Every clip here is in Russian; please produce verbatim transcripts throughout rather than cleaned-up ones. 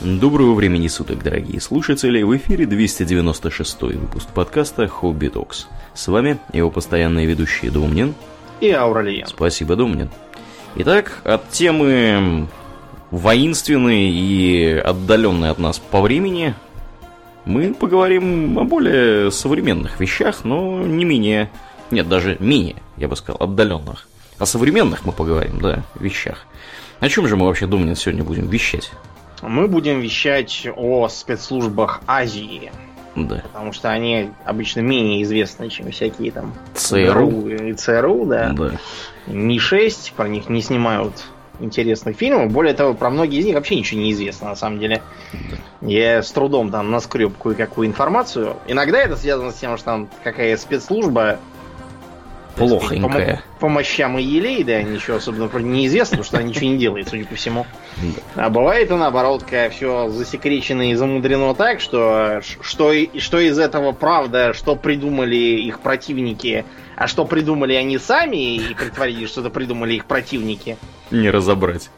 Доброго времени суток, дорогие слушатели, в эфире двести девяносто шестой выпуск подкаста Hobby Talks. С вами его постоянные ведущие Домнин и Ауралиен. Спасибо, Домнин. Итак, от темы воинственной и отдаленной от нас по времени мы поговорим о более современных вещах, но не менее, нет, даже менее, я бы сказал, отдаленных. О современных мы поговорим, да, вещах. О чем же мы вообще, Домнин, сегодня будем вещать? Мы будем вещать о спецслужбах Азии. Да. Потому что они обычно менее известны, чем всякие там ЦРУ и ЦРУ, да. да. эм и шесть, про них не снимают интересных фильмов. Более того, про многие из них вообще ничего не известно, на самом деле. Да. Я с трудом там наскреб кое-какую информацию. Иногда это связано с тем, что там какая спецслужба плохонькая. По, по мощам и елей, да, ничего особенно неизвестно, потому что она ничего не делает, судя по всему. А бывает и наоборот, когда все засекречено и замудрено так, что, что, что из этого правда, что придумали их противники, а что придумали они сами и притворили, что это придумали их противники. Не разобрать.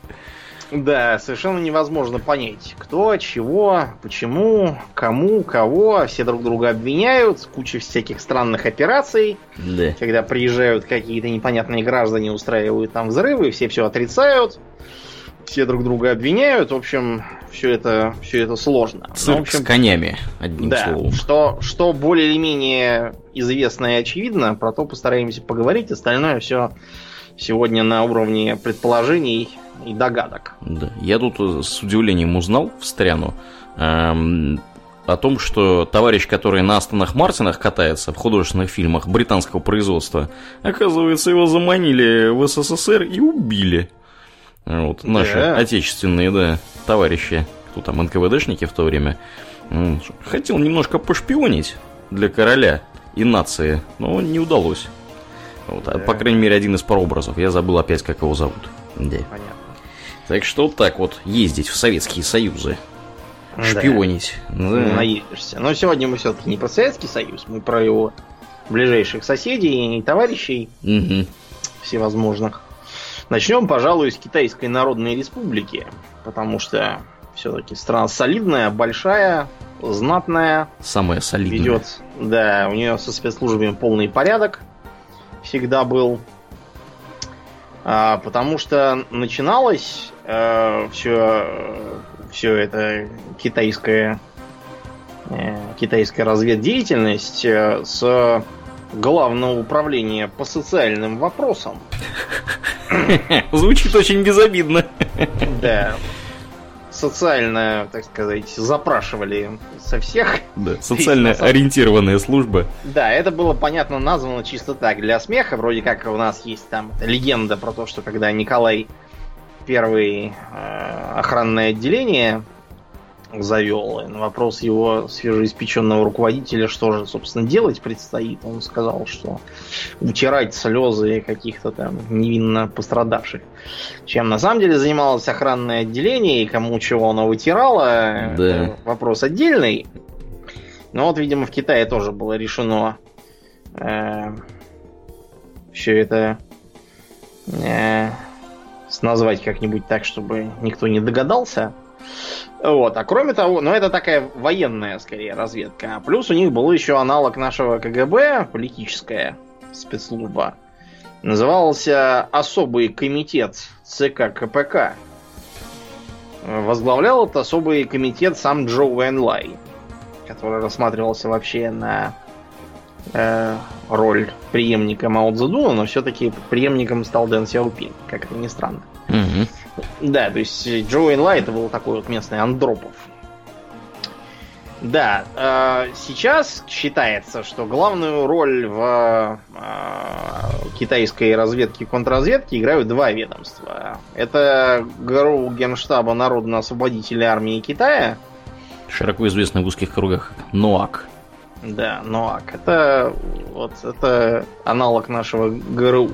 Да, совершенно невозможно понять, кто, чего, почему, кому, кого. Все друг друга обвиняют, куча всяких странных операций. Да. Когда приезжают какие-то непонятные граждане, устраивают там взрывы, все все отрицают, все друг друга обвиняют. В общем, все это, все это сложно. Цирк, в общем, с конями, одним да, словом. Что, что более или менее известно и очевидно, про то постараемся поговорить. Остальное все сегодня на уровне предположений и догадок. Да. Я тут с удивлением узнал, встряну, эм, о том, что товарищ, который на Астанах-Мартинах катается в художественных фильмах британского производства, оказывается, его заманили в эс эс эс эр и убили. Вот, наши да. отечественные да, товарищи, кто там, эн ка вэ дэшники в то время, хотел немножко пошпионить для короля и нации, но не удалось. Вот, да. По крайней мере, один из прообразов. Я забыл опять, как его зовут. Да. Понятно. Так что так вот ездить в Советские Союзы, да. шпионить. Да. Наедешься. Но сегодня мы все-таки не про Советский Союз, мы про его ближайших соседей и товарищей угу. всевозможных. Начнем, пожалуй, с Китайской Народной Республики, потому что все-таки страна солидная, большая, знатная. Самая солидная. Ведет, да, у нее со спецслужбами полный порядок всегда был. А, потому что начиналось э, все, все это китайская, э, китайская разведдеятельность э, с Главного управления по социальным вопросам. Звучит очень безобидно. Да. Социально, так сказать, запрашивали со всех. Да, социально ориентированная служба. Да, это было, понятно, названо чисто так, для смеха. Вроде как у нас есть там легенда про то, что когда Николай Первый э, охранное отделение завел, и на вопрос его свежеиспеченного руководителя, что же, собственно, делать предстоит, он сказал, что утирать слезы каких-то там невинно пострадавших. Чем на самом деле занималось охранное отделение, и кому чего оно вытирало, да. вопрос отдельный. Но вот, видимо, в Китае тоже было решено э, все это э, назвать как-нибудь так, чтобы никто не догадался. Вот, а кроме того, ну это такая военная, скорее, разведка. Плюс у них был еще аналог нашего ка гэ бэ, политическая спецслужба. Назывался Особый комитет цэ ка ка пэ ка. Возглавлял этот Особый комитет сам Чжоу Эньлай, который рассматривался вообще на э, роль преемника Мао Цзэдуна, но все-таки преемником стал Дэн Сяопин, как это ни странно. Mm-hmm. Да, то есть Чжоу Эньлай это был такой вот местный Андропов. Да, э, сейчас считается, что главную роль в э, китайской разведке и контрразведке играют два ведомства. Это гэ эр у Генштаба Народно-освободительной армии Китая. Широко известный в узких кругах НОАК. Да, НОАК. Это, вот, это аналог нашего гэ эр у.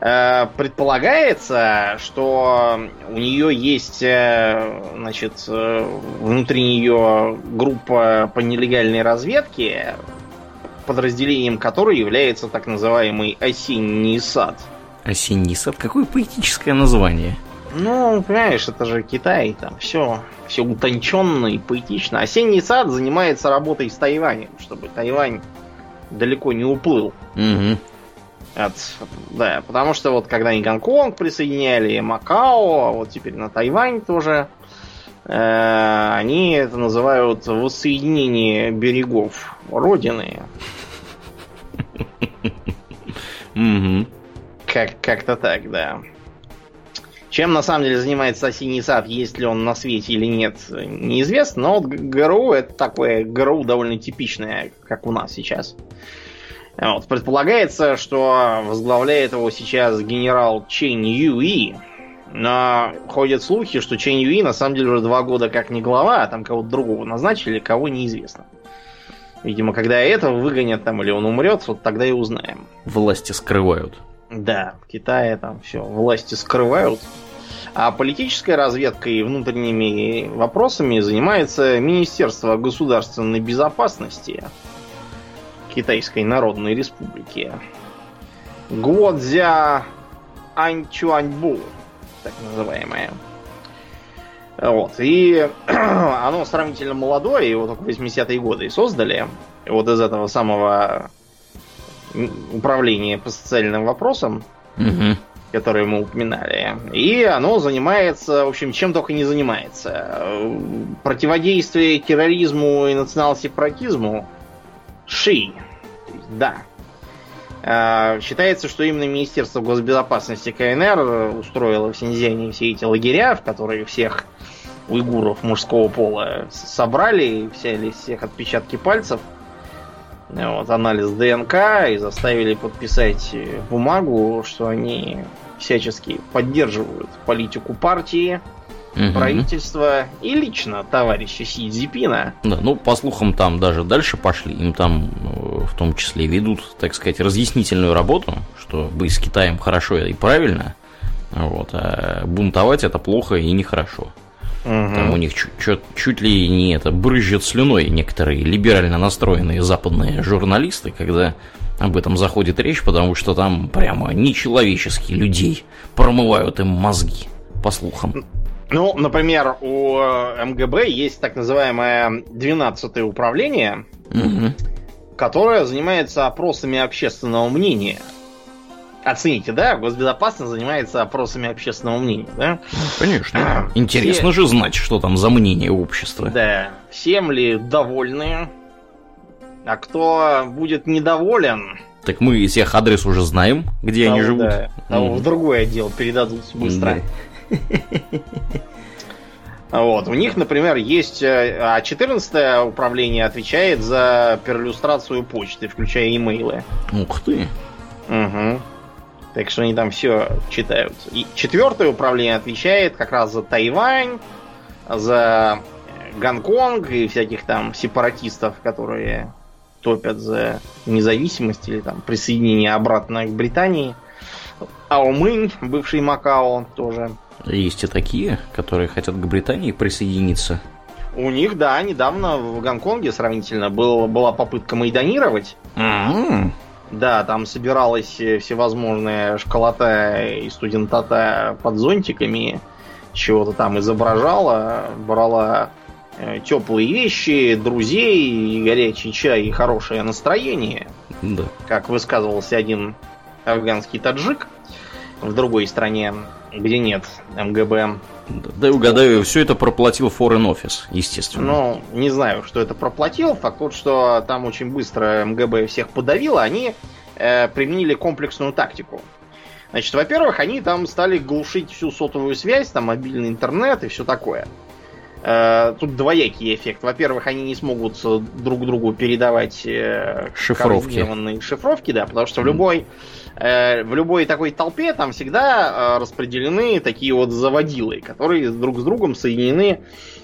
Предполагается, что у нее есть, значит, внутри нее группа по нелегальной разведке, подразделением которой является так называемый Осенний сад. Осенний сад? Какое поэтическое название? Ну, понимаешь, это же Китай, там все все утонченно и поэтично. Осенний сад занимается работой с Тайванем, чтобы Тайвань далеко не уплыл. Угу. От, да, потому что вот когда и Гонконг присоединяли, и Макао, а вот теперь на Тайвань тоже, э, они это называют воссоединение берегов Родины. Как, как-то так, да. Чем на самом деле занимается Осенний сад, есть ли он на свете или нет, неизвестно. Но вот ГРУ — это такое ГРУ довольно типичное, как у нас сейчас. Вот. Предполагается, что возглавляет его сейчас генерал Чен Юи. Но ходят слухи, что Чен Юи на самом деле уже два года как не глава, а там кого-то другого назначили, кого неизвестно. Видимо, когда этого выгонят там или он умрет, вот тогда и узнаем. Власти скрывают. Да, в Китае там все, власти скрывают. А политической разведкой и внутренними вопросами занимается Министерство государственной безопасности Китайской Народной Республики. Гуодзя Анчуаньбу, так называемая. Вот. И оно сравнительно молодое, его только в восьмидесятые годы и создали. Вот из этого самого управления по социальным вопросам, угу, которое мы упоминали. И оно занимается, в общем, чем только не занимается. Противодействие терроризму и национал-сепаратизму Ши. Да. Считается, что именно Министерство госбезопасности КНР устроило в Синьцзяне все эти лагеря, в которые всех уйгуров мужского пола собрали, взяли всех отпечатки пальцев, вот, анализ ДНК, и заставили подписать бумагу, что они всячески поддерживают политику партии, угу, правительства и лично товарища Си Цзиньпина. Да, ну, по слухам, там даже дальше пошли. Им там в том числе ведут, так сказать, разъяснительную работу, что быть с Китаем хорошо и правильно, вот, а бунтовать это плохо и нехорошо. Угу. Там у них чуть, чуть, чуть ли не это брызжет слюной некоторые либерально настроенные западные журналисты, когда об этом заходит речь, потому что там прямо нечеловеческие людей промывают им мозги, по слухам. Ну, например, у МГБ есть так называемое двенадцатое управление, угу, которое занимается опросами общественного мнения. Оцените, да? Госбезопасность занимается опросами общественного мнения, да? Конечно. Интересно все... же знать, что там за мнение общества. Да. Всем ли довольны? А кто будет недоволен? Так мы всех адрес уже знаем, где того, они живут. Да. Того в другой отдел передадут быстро. Да. Вот. У них, например, есть... А четырнадцатое управление отвечает за перлюстрацию почты, включая имейлы. Ух ты. Угу. Так что они там все читают. И четвертое управление отвечает как раз за Тайвань, за Гонконг и всяких там сепаратистов, которые топят за независимость или там присоединение обратно к Британии. Аомынь, бывший Макао, тоже. Есть и такие, которые хотят к Британии присоединиться. У них, да, недавно в Гонконге сравнительно был, была попытка майданировать. Mm-hmm. Да, там собиралась всевозможная школота и студентата под зонтиками, чего-то там изображала, брала теплые вещи, друзей, горячий чай и хорошее настроение. Да. Как высказывался один афганский таджик в другой стране, где нет МГБ. Да, угадаю, все это проплатил Foreign Office, естественно. Ну, не знаю, что это проплатил. Факт тот, что там очень быстро МГБ всех подавило, они э, применили комплексную тактику. Значит, во-первых, они там стали глушить всю сотовую связь, там мобильный интернет и все такое. Э, тут двоякий эффект. Во-первых, они не смогут друг другу передавать э, шифровки. шифровки, да, потому что mm. в любой... В любой такой толпе там всегда распределены такие вот заводилы, которые друг с другом соединены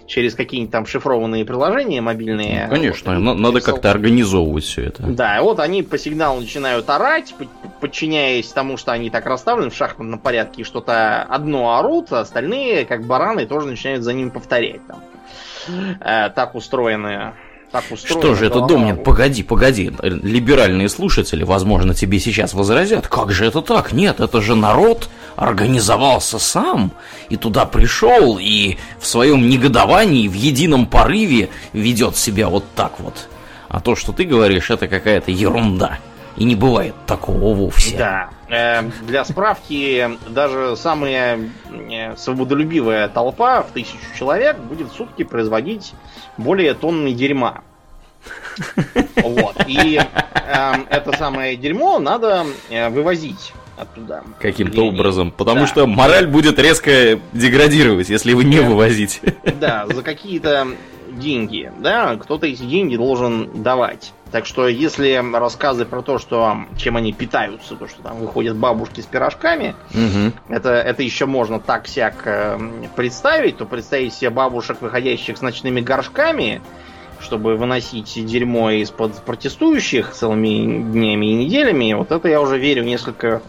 через какие-нибудь там шифрованные приложения мобильные. Ну, конечно, вот, надо как-то организовывать все это. Да, вот они по сигналу начинают орать, подчиняясь тому, что они так расставлены в шахматном порядке, что-то одно орут, а остальные, как бараны, тоже начинают за ним повторять. Там. Так устроены... Что же это, Домнин, погоди, погоди, либеральные слушатели, возможно, тебе сейчас возразят, как же это так, нет, это же народ, организовался сам и туда пришел, и в своем негодовании, в едином порыве ведет себя вот так вот. А то, что ты говоришь, это какая-то ерунда. И не бывает такого вовсе. Да. Для справки, даже самая свободолюбивая толпа в тысячу человек будет в сутки производить более тонны дерьма. Вот. И э, это самое дерьмо надо э, вывозить оттуда. Каким-то и, образом. Потому да. что мораль будет резко деградировать, если вы не вывозите. Да, за какие-то деньги. Да, кто-то эти деньги должен давать. Так что если рассказы про то, что чем они питаются, то, что там выходят бабушки с пирожками, угу. это, это еще можно так-сяк э, представить, то представить себе бабушек, выходящих с ночными горшками, чтобы выносить дерьмо из-под протестующих целыми днями и неделями, вот это я уже верю несколько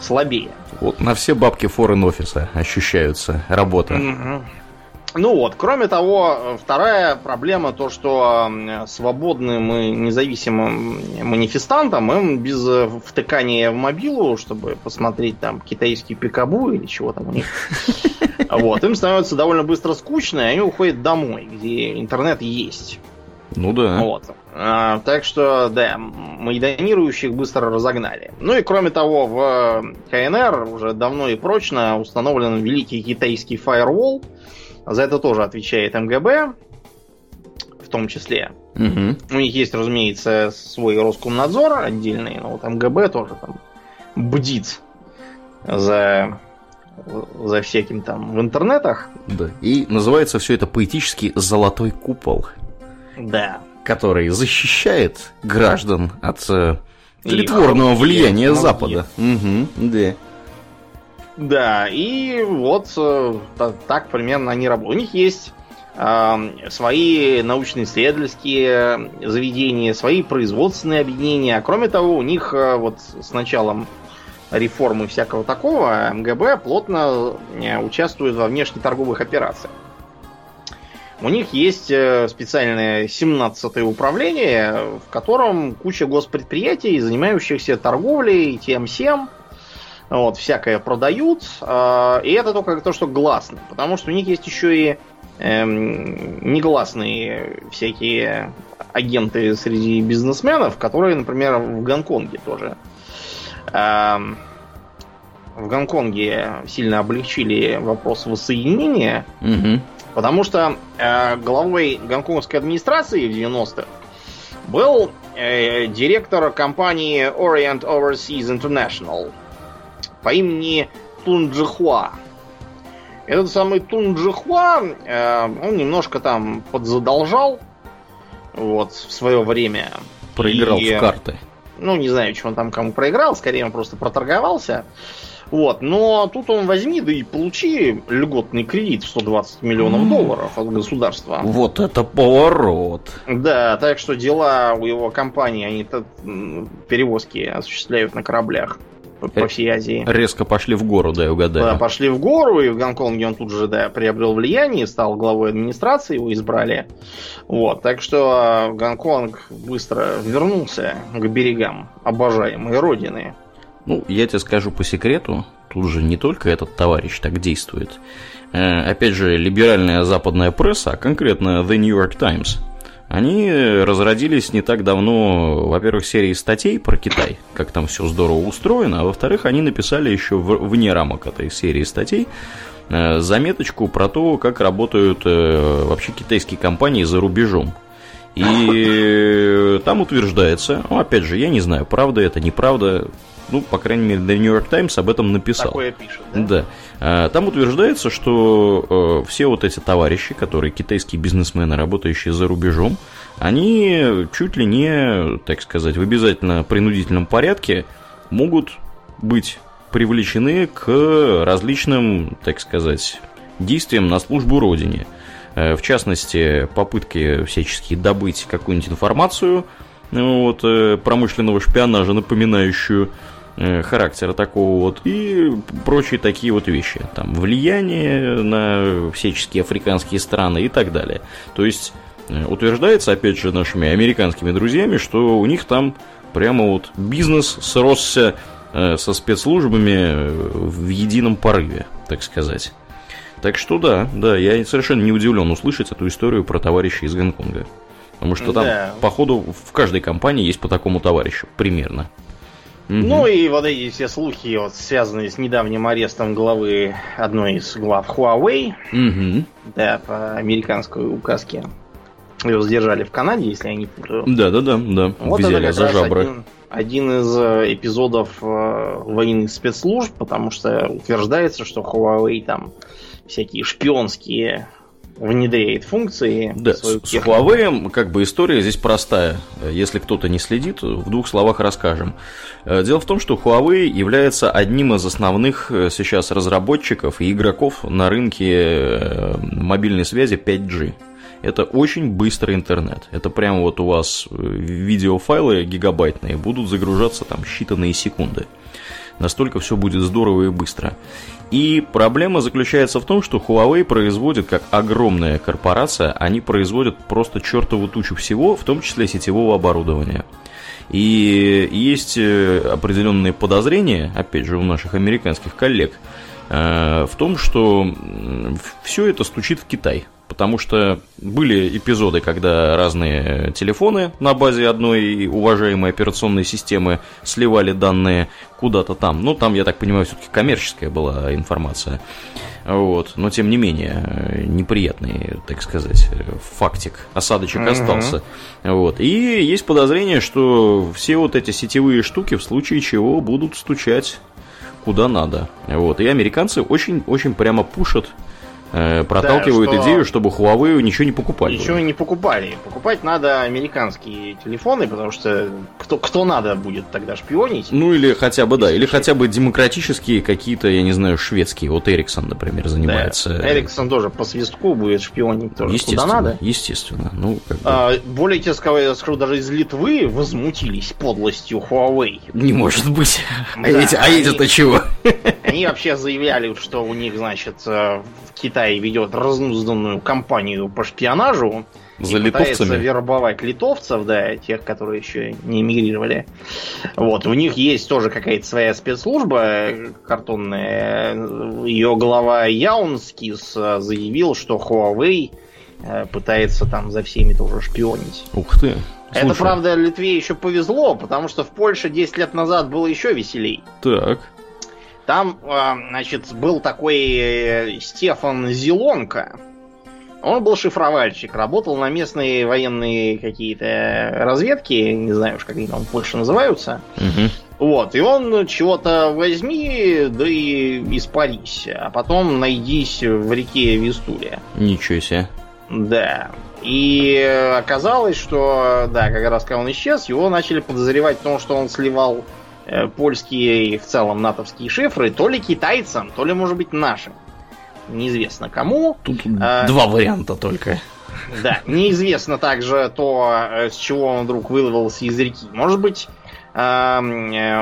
слабее. Вот на все бабки форен-офиса ощущаются работа. Mm-hmm. Ну вот, кроме того, вторая проблема то, что свободным и независимым манифестантам им без втыкания в мобилу, чтобы посмотреть там китайский пикабу или чего там у них, вот, им становится довольно быстро скучно, и они уходят домой, где интернет есть. Ну да. Вот. А, так что, да, майданирующих быстро разогнали. Ну и кроме того, в КНР уже давно и прочно установлен великий китайский фаервол. За это тоже отвечает МГБ, в том числе. Угу. У них есть, разумеется, свой Роскомнадзор отдельный, но вот МГБ тоже там бдит за, за всяким там в интернетах. Да. И называется все это поэтически «Золотой купол». Да. Который защищает граждан от тлетворного влияния Запада. Угу, да. Да, и вот так примерно они работают. У них есть э, свои научно-исследовательские заведения, свои производственные объединения. А кроме того, у них э, вот с началом реформы всякого такого МГБ плотно э, участвует во внешнеторговых операциях. У них есть специальное семнадцатое управление, в котором куча госпредприятий, занимающихся торговлей, тем всем. Вот, всякое продают, и это только то, что гласно, потому что у них есть еще и эм, негласные всякие агенты среди бизнесменов, которые, например, в Гонконге тоже. Эм, в Гонконге сильно облегчили вопрос воссоединения, угу. потому что э, главой гонконгской администрации в девяностых был э, директор компании Orient Overseas International по имени Тунджихуа. Этот самый Тунджихуа, э, он немножко там подзадолжал вот, в свое время. Проиграл и, в карты. Ну, не знаю, что он там кому проиграл, скорее он просто проторговался. Вот, но тут он возьми, да и получи льготный кредит в сто двадцать миллионов долларов от государства. Вот это поворот. Да, так что дела у его компании, они перевозки осуществляют на кораблях по всей Азии. Резко пошли в гору, да, я угадаю. Да, пошли в гору, и в Гонконге он тут же, да, приобрел влияние, стал главой администрации, его избрали. Вот, так что Гонконг быстро вернулся к берегам обожаемой родины. Ну, я тебе скажу по секрету, тут же не только этот товарищ так действует. Опять же, либеральная западная пресса, а конкретно The New York Times, они разродились не так давно, во-первых, серии статей про Китай, как там все здорово устроено, а во-вторых, они написали еще вне рамок этой серии статей заметочку про то, как работают вообще китайские компании за рубежом. И там утверждается, ну, опять же, я не знаю, правда это, неправда, ну, по крайней мере, The New York Times об этом написал. Такое пишет, да? Да. Там утверждается, что все вот эти товарищи, которые китайские бизнесмены, работающие за рубежом, они чуть ли не, так сказать, в обязательно принудительном порядке могут быть привлечены к различным, так сказать, действиям на службу родине. В частности, попытки всячески добыть какую-нибудь информацию, вот, промышленного шпионажа, напоминающую э, характера такого вот, и прочие такие вот вещи, там, влияние на всяческие африканские страны и так далее. То есть утверждается, опять же, нашими американскими друзьями, что у них там прямо вот бизнес сросся со спецслужбами в едином порыве, так сказать. Так что да, да, я совершенно не удивлен услышать эту историю про товарища из Гонконга. Потому что там, да. походу, в каждой компании есть по такому товарищу, примерно. Ну угу. и вот эти все слухи, вот, связанные с недавним арестом главы одной из глав Huawei, угу. да, по американской указке. Ее задержали в Канаде, если я не путаю. Да, да, да, да. Вот взяли это за жабры. Один, один из эпизодов военных спецслужб, потому что утверждается, что Huawei там всякие шпионские внедряет функции. Да, с Huawei как бы история здесь простая. Если кто-то не следит, в двух словах расскажем. Дело в том, что Huawei является одним из основных сейчас разработчиков и игроков на рынке мобильной связи пять джи. Это очень быстрый интернет. Это прямо вот у вас видеофайлы гигабайтные будут загружаться там считанные секунды. Настолько все будет здорово и быстро. И проблема заключается в том, что Huawei производит, как огромная корпорация, они производят просто чертову тучу всего, в том числе сетевого оборудования. И есть определенные подозрения, опять же, у наших американских коллег, в том, что все это стучит в Китай. Потому что были эпизоды, когда разные телефоны на базе одной уважаемой операционной системы сливали данные куда-то там. Ну, там, я так понимаю, все-таки коммерческая была информация. Вот. Но, тем не менее, неприятный, так сказать, фактик, осадочек uh-huh. остался. Вот. И есть подозрение, что все вот эти сетевые штуки в случае чего будут стучать куда надо. Вот. И американцы очень-очень прямо пушат, проталкивают да, что... идею, чтобы Huawei ничего не покупали. Ничего не покупали. Покупать надо американские телефоны, потому что кто, кто надо будет тогда шпионить. Ну или хотя бы, да, или хотя бы демократические какие-то, я не знаю, шведские. Вот Эриксон, например, занимается. Да. Эриксон тоже по свистку будет шпионить тоже, естественно, куда надо. Естественно. Ну, как бы... а, более тесково, я скажу, даже из Литвы возмутились подлостью Huawei. Не может быть. Да, а это они... чего? Они вообще заявляли, что у них, значит, в Китае ведет разнузданную кампанию по шпионажу. За литовцами? Пытается вербовать литовцев, да, тех, которые еще не эмигрировали. Вот, у них есть тоже какая-то своя спецслужба картонная. Ее глава Яунскис заявил, что Huawei пытается там за всеми тоже шпионить. Ух ты! Это, слушай, правда, Литве еще повезло, потому что в Польше десять лет назад было еще веселей. Так... Там, значит, был такой Стефан Зелонко. Он был шифровальщик, работал на местные военные какие-то разведки, не знаю уж, как они там в Польше называются. Угу. Вот, и он чего-то возьми, да и испарись, а потом найдись в реке Вистуле. Ничего себе. Да. И оказалось, что, да, как раз когда он исчез, его начали подозревать в том, что он сливал польские и в целом натовские шифры то ли китайцам, то ли, может быть, нашим. Неизвестно кому. Тут а, два варианта только. Да, неизвестно также то, с чего он вдруг выловился из реки. Может быть, а,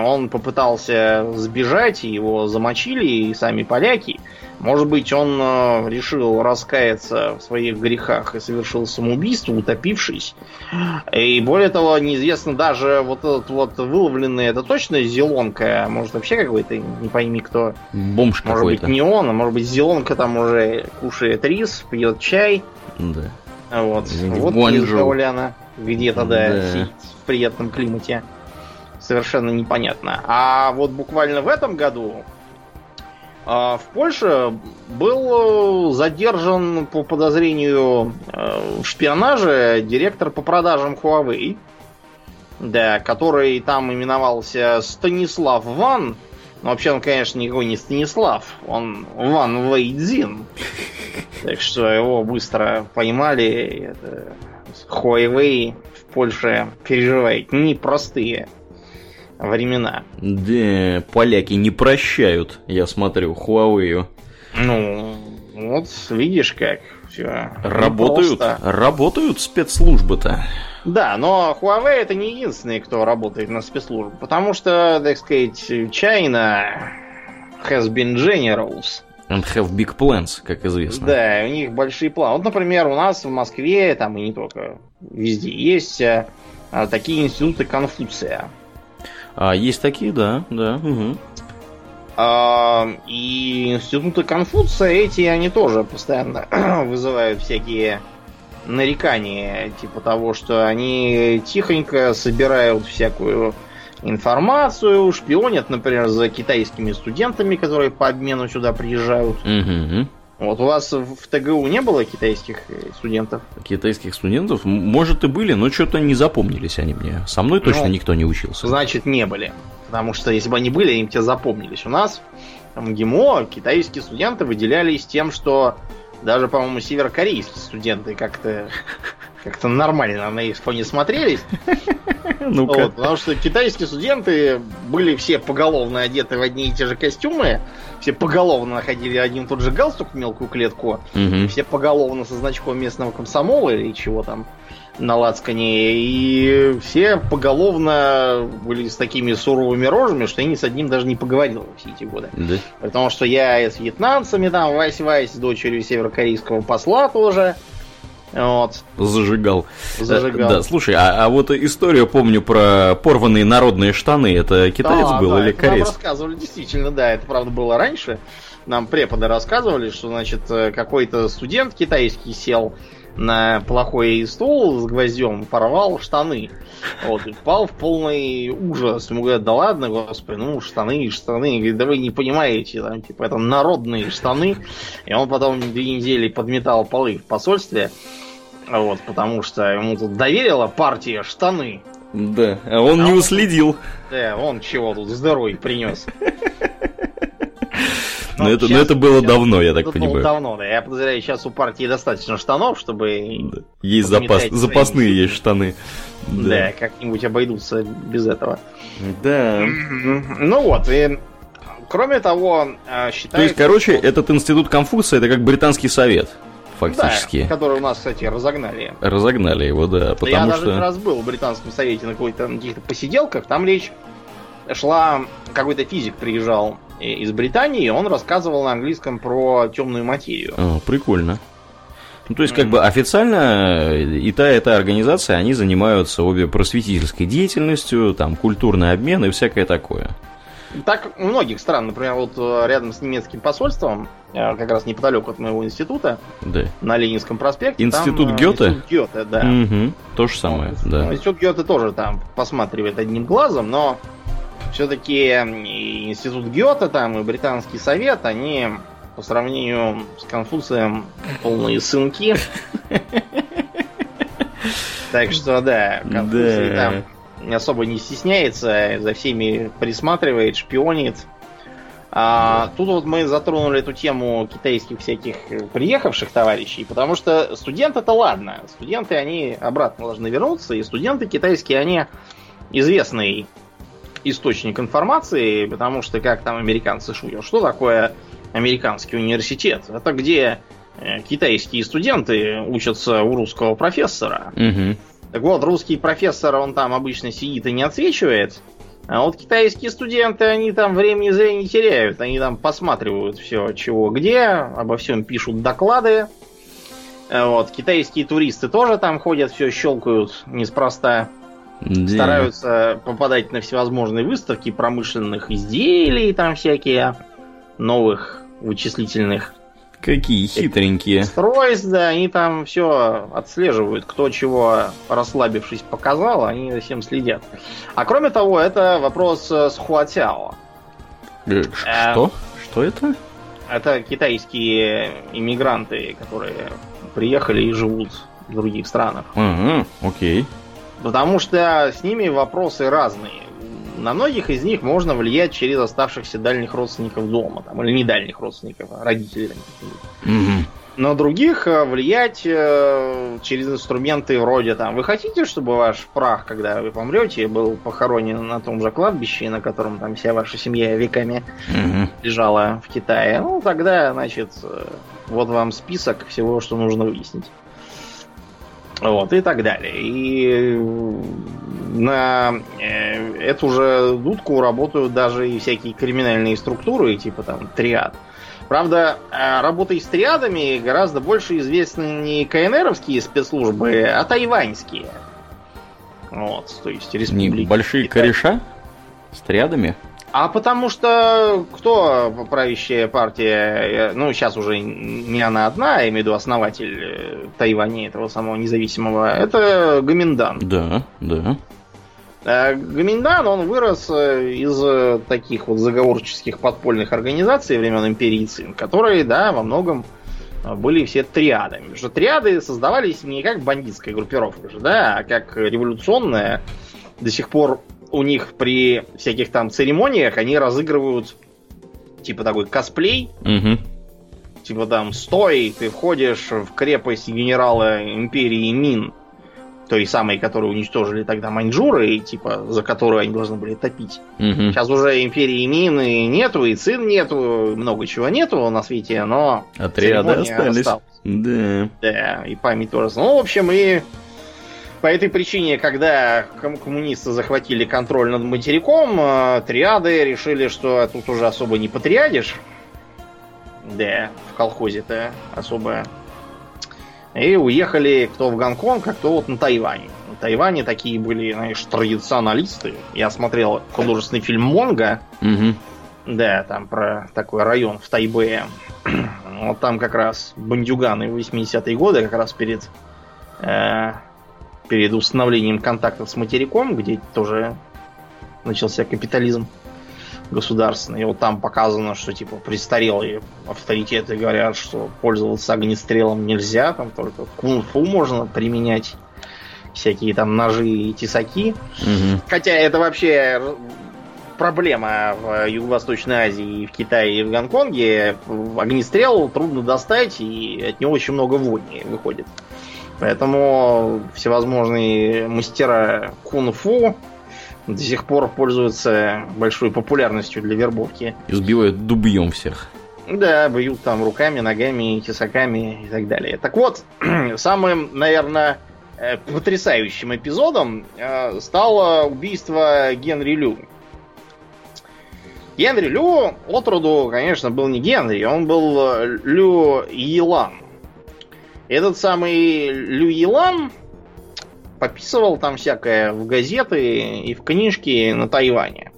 он попытался сбежать, и его замочили, и сами поляки. Может быть, он решил раскаяться в своих грехах и совершил самоубийство, утопившись. И более того, неизвестно даже вот этот вот выловленный, это точно Зелонка, может вообще какой-то, не пойми кто. Бомж какой-то. Может быть, не он, а может быть, Зелонка там уже кушает рис, пьет чай. Да. Вот. Вот Гуанчжоу. Где-то, да, да. сидит в приятном климате. Совершенно непонятно. А вот буквально в этом году... В Польше был задержан по подозрению в шпионаже директор по продажам Huawei, да, который там именовался Станислав Ван. Но вообще он, конечно, никакой не Станислав, он Ван Вейдзин. Так что его быстро поймали. Huawei в Польше переживает непростые времена. Да, поляки не прощают, я смотрю, Huawei. Ну, вот видишь как. Все. Работают, работают спецслужбы-то. Да, но Huawei это не единственный, кто работает на спецслужбу, потому что, так сказать, China has been generous. And have big plans, как известно. Да, у них большие планы. Вот, например, у нас в Москве, там и не только, везде есть такие институты Конфуция. А, есть такие, да, да. Угу. А, и институты Конфуция, эти, они тоже постоянно вызывают всякие нарекания, типа того, что они тихонько собирают всякую информацию, шпионят, например, за китайскими студентами, которые по обмену сюда приезжают. Угу. Вот у вас в ТГУ не было китайских студентов? Китайских студентов? Может и были, но что-то не запомнились они мне. Со мной точно ну, никто не учился. Значит, не были. Потому что если бы они были, им те запомнились. У нас в МГИМО китайские студенты выделялись тем, что даже, по-моему, северокорейские студенты как-то... Как-то нормально на их фоне смотрелись. Ну-ка. Вот, потому что китайские студенты были все поголовно одеты в одни и те же костюмы, все поголовно находили один и тот же галстук в мелкую клетку, угу. Все поголовно со значком местного комсомола или чего там на лацкане, и все поголовно были с такими суровыми рожами, что я ни с одним даже не поговорил все эти годы. Да. Потому что я с вьетнамцами там, вась-вась, с дочерью северокорейского посла тоже. Вот. Зажигал. Зажигал. Да, слушай, а, а вот историю помню про порванные народные штаны. Это китаец да, был да, или это кореец? Нам рассказывали, действительно, да, это правда было раньше. Нам преподы рассказывали, что, значит, какой-то студент китайский сел на плохой стул с гвоздем, порвал штаны. Вот, и впал в полный ужас. Ему говорят, да ладно, господи, ну штаны, штаны. Говорит, да вы не понимаете, там, типа, это народные штаны. И он потом две недели подметал полы в посольстве. Вот, потому что ему тут доверила партия штаны. Да, а он а не он, уследил. Да, он чего тут здоровый принес. Но, но, это, сейчас, но это было сейчас, давно, я так понимаю. Давно, да. Я подозреваю, сейчас у партии достаточно штанов, чтобы... Есть запас, запасные свои... есть штаны. Да. Да, как-нибудь обойдутся без этого. Да. Ну вот, и... Кроме того, считается... То есть, короче, что... этот институт Конфуция, это как британский совет, фактически. Да, который у нас, кстати, разогнали. Разогнали его, да, потому я что... Я даже раз был в британском совете на, какой-то, на каких-то посиделках, там речь шла... Какой-то физик приезжал из Британии, он рассказывал на английском про темную материю. О, прикольно. Ну, то есть, как бы официально и та, и та организация, они занимаются обе просветительской деятельностью, там, культурный обмен и всякое такое. Так у многих стран, например, вот рядом с немецким посольством, как раз неподалеку от моего института, да. На Ленинском проспекте. Институт там, Гёте? Институт Гёте, да. Угу, то же самое, вот, да. Институт Гёте тоже там посматривает одним глазом, но... Все-таки институт Гёте там и британский совет, они по сравнению с Конфуцием полные сынки. Так что да, Конфуций там особо не стесняется, за всеми присматривает, шпионит. Тут вот мы затронули эту тему китайских всяких приехавших товарищей, потому что студенты это ладно, студенты они обратно должны вернуться, и студенты китайские они известные. Источник информации, потому что, как там американцы шутят, что такое американский университет? Это где китайские студенты учатся у русского профессора. Угу. Так вот, русский профессор, он там обычно сидит и не отсвечивает, а вот китайские студенты, они там времени зря не теряют, они там посматривают все, чего где, обо всем пишут доклады. Вот, китайские туристы тоже там ходят, все щелкают неспроста. Yeah. Стараются попадать на всевозможные выставки промышленных изделий, там всякие новых вычислительных. Какие хитренькие. Устройств, да, они там все отслеживают, кто чего, расслабившись, показал, они за всем следят. А кроме того, это вопрос с хуатяо. Что? Что это? Это китайские иммигранты, которые приехали и живут в других странах. Угу, окей. Потому что с ними вопросы разные. На многих из них можно влиять через оставшихся дальних родственников дома. Там, или не дальних родственников, а родителей. Mm-hmm. На других влиять э, через инструменты вроде там. Вы хотите, чтобы ваш прах, когда вы помрете, был похоронен на том же кладбище, на котором там вся ваша семья веками mm-hmm. лежала в Китае? Ну, тогда, значит, вот вам список всего, что нужно выяснить. Вот, и так далее. И на эту же дудку работают даже и всякие криминальные структуры, типа там триад. Правда, работой с триадами гораздо больше известны не КНРовские спецслужбы, а тайваньские. Вот, то есть республики. Большие кореша? Стрядами? А потому что кто правящая партия, ну сейчас уже не она одна, я имею в виду основатель Тайваня, этого самого независимого, это Гоминдан. Да, да. Гоминдан, он вырос из таких вот заговорческих подпольных организаций времен империи Цин, которые, да, во многом были все триадами. Потому что триады создавались не как бандитская группировка же, да, а как революционная. До сих пор у них при всяких там церемониях они разыгрывают типа такой косплей. Угу. Типа там, стой, ты входишь в крепость генерала империи Мин, той самой, которую уничтожили тогда маньчжуры, и типа за которую они должны были топить. Угу. Сейчас уже империи Мин и нету, и Цин нету, много чего нету на свете, но отряды остались. Осталась. Да. Да, и память тоже. Ну, в общем, и по этой причине, когда коммунисты захватили контроль над материком, триады решили, что тут уже особо не потриадишь. Да, в колхозе-то особо. И уехали кто в Гонконг, а кто вот на Тайвань. На Тайване такие были, знаешь, традиционалисты. Я смотрел художественный фильм «Монго». Угу. Да, там про такой район в Тайбэе. Вот там как раз бандюганы восьмидесятые годы, как раз перед... Э- перед установлением контактов с материком, где тоже начался капитализм государственный. И вот там показано, что типа престарелые авторитеты говорят, что пользоваться огнестрелом нельзя, там только кунг-фу можно применять, всякие там ножи и тесаки. Угу. Хотя это вообще проблема в Юго-Восточной Азии, в Китае и в Гонконге. Огнестрел трудно достать, и от него очень много вони выходит. Поэтому всевозможные мастера кунг-фу до сих пор пользуются большой популярностью для вербовки. Избивают дубьем всех. Да, бьют там руками, ногами, тесаками и так далее. Так вот, самым, наверное, потрясающим эпизодом стало убийство Генри Лю. Генри Лю отроду, конечно, был не Генри, он был Лю Йилан. Этот самый Лю Йилан пописывал там всякое в газеты и в книжки на Тайване.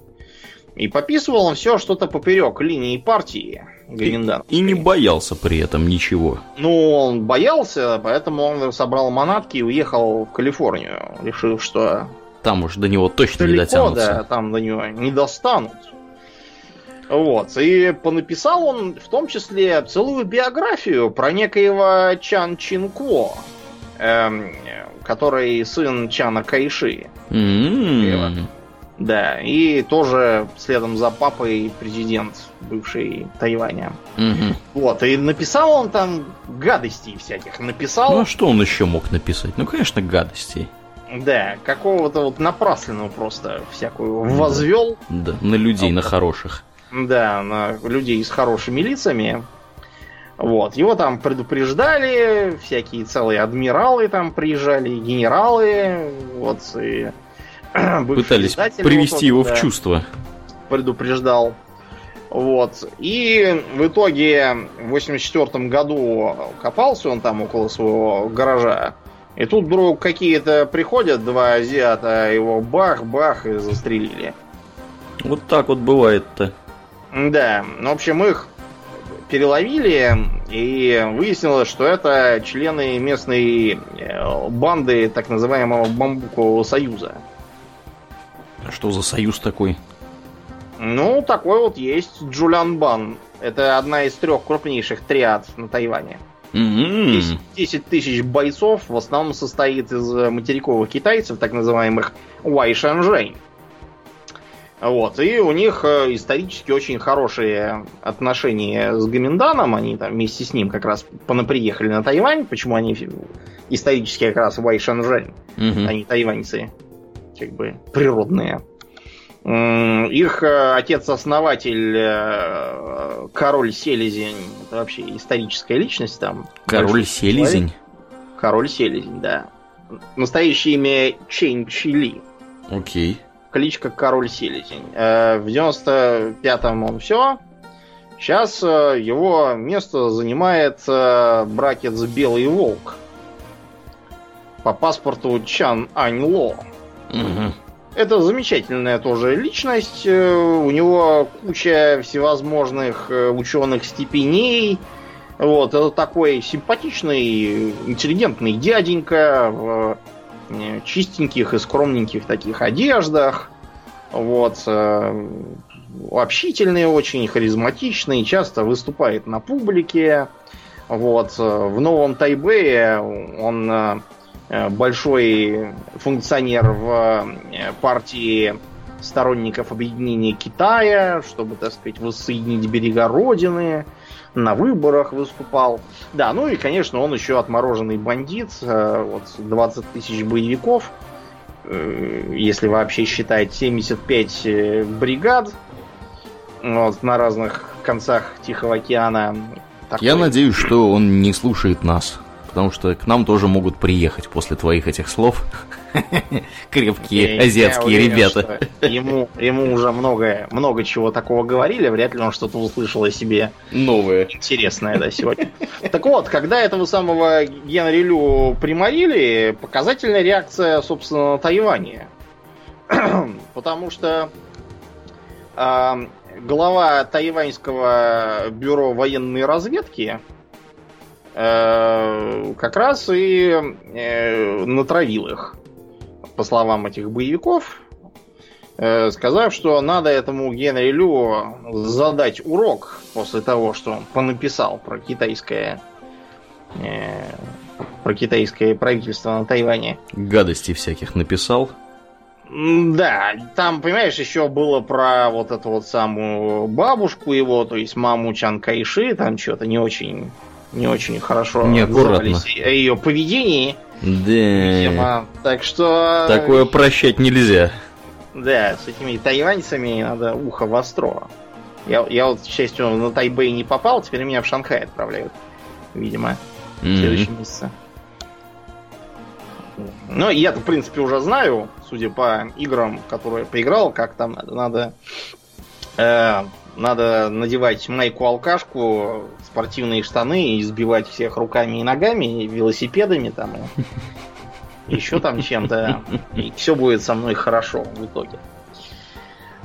И пописывал он все что-то поперек линии партии гоминданской. И, и не боялся при этом ничего. Ну, он боялся, поэтому он собрал манатки и уехал в Калифорнию, решив, что... Там уж до него точно далеко, не дотянутся. Да, там до него не достанут. Вот. И понаписал он в том числе целую биографию про некоего Чан Чин Кво, эм, который сын Чана Кайши. Mm-hmm. Да, и тоже следом за папой президент бывший Тайваня. Mm-hmm. Вот, и написал он там гадостей всяких. Написал... Ну а что он еще мог написать? Ну, конечно, гадостей. Да, какого-то вот напрасленного просто всякую mm-hmm. возвел. Да, на людей, вот, на хороших. Да, на людей с хорошими лицами. Вот. Его там предупреждали, всякие целые адмиралы там приезжали, генералы, вот, и пытались привести его в чувство. Предупреждал. Вот. И в итоге в восемьдесят четвёртом году копался он там около своего гаража. И тут вдруг какие-то приходят два азиата, его бах-бах и застрелили. Вот так вот бывает-то. Да, в общем, их переловили, и выяснилось, что это члены местной банды так называемого Бамбукового союза. Что за союз такой? Ну, такой вот есть Джулянбан. Это одна из трех крупнейших триад на Тайване. Mm-hmm. десять тысяч бойцов в основном состоит из материковых китайцев, так называемых Уай Шэнжэй. Вот, и у них исторически очень хорошие отношения с Гоминданом. Они там вместе с ним как раз понаприехали на Тайвань. Почему они исторически как раз Уай Шэнжэнь, угу. Они тайваньцы, как бы природные. Их отец-основатель Король Селезень, это вообще историческая личность там. Король Селезень? Человек. Король Селезень, да. Настоящее имя Чен Чили. Окей. Кличка Король Селезень. В девяносто пятом он все. Сейчас его место занимает братец Белый Волк. По паспорту Чан Аньло. Угу. Это замечательная тоже личность. У него куча всевозможных ученых степеней. Вот, это такой симпатичный, интеллигентный дяденька в чистеньких и скромненьких таких одеждах. Вот, общительный очень, харизматичный, часто выступает на публике. Вот, в Новом Тайбэе он большой функционер в партии сторонников объединения Китая, чтобы, так сказать, воссоединить берега Родины, на выборах выступал. Да, ну и, конечно, он еще отмороженный бандит, вот двадцать тысяч боевиков, если вообще считать семьдесят пять бригад вот, на разных концах Тихого океана. Такой. Я надеюсь, что он не слушает нас. Потому что к нам тоже могут приехать после твоих этих слов крепкие азиатские ребята. Ему, ему уже много, много чего такого говорили, вряд ли он что-то услышал о себе новое, интересное, да, сегодня. Так вот, когда этого самого Генри Лю приморили, показательная реакция, собственно, на Тайване. Потому что э, глава тайваньского бюро военной разведки как раз и натравил их, по словам этих боевиков, сказав, что надо этому Генри Лю задать урок после того, что он понаписал про китайское, про китайское правительство на Тайване. Гадостей всяких написал. Да, там, понимаешь, еще было про вот эту вот самую бабушку его, то есть маму Чан Кайши, там что-то не очень... не очень хорошо отзывались о ее поведении. Да. Так что... такое прощать нельзя. Да, с этими тайваньцами надо ухо востро. Я, я вот, к счастью, на Тайбэй не попал, теперь меня в Шанхай отправляют. Видимо, в следующем mm-hmm. месяце. Но я-то, в принципе, уже знаю, судя по играм, которые поиграл, как там надо... надо э- Надо надевать майку-алкашку, спортивные штаны и избивать всех руками и ногами, и велосипедами там, и еще там чем-то. И все будет со мной хорошо в итоге.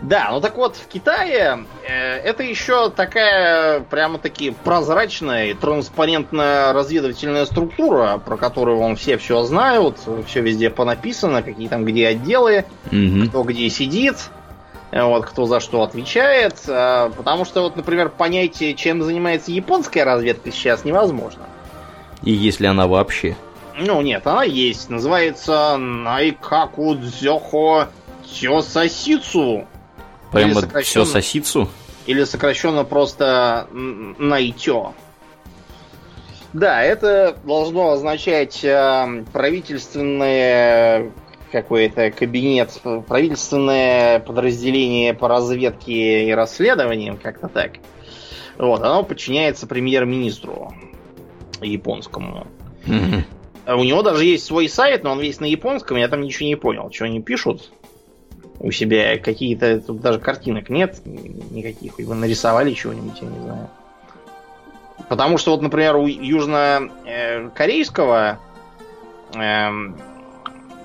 Да, ну так вот, в Китае э, это еще такая прямо-таки прозрачная и транспарентно-разведывательная структура, про которую вон все все знают, все везде понаписано, какие там где отделы, mm-hmm. кто где сидит. Вот, кто за что отвечает. Потому что, вот, например, понять, чем занимается японская разведка, сейчас невозможно. И если она вообще? Ну, нет, она есть. Называется Найкаку Дзёхо Тёсасицу. Прямо сокращенно... Тёсасицу? Или сокращенно просто Найтё. Да, это должно означать правительственные... какой-то кабинет, правительственное подразделение по разведке и расследованиям, как-то так. Вот, оно подчиняется премьер-министру японскому. Mm-hmm. У него даже есть свой сайт, но он весь на японском, я там ничего не понял, что они пишут у себя, какие-то, тут даже картинок нет никаких, его нарисовали чего-нибудь, я не знаю. Потому что вот, например, у южнокорейского э,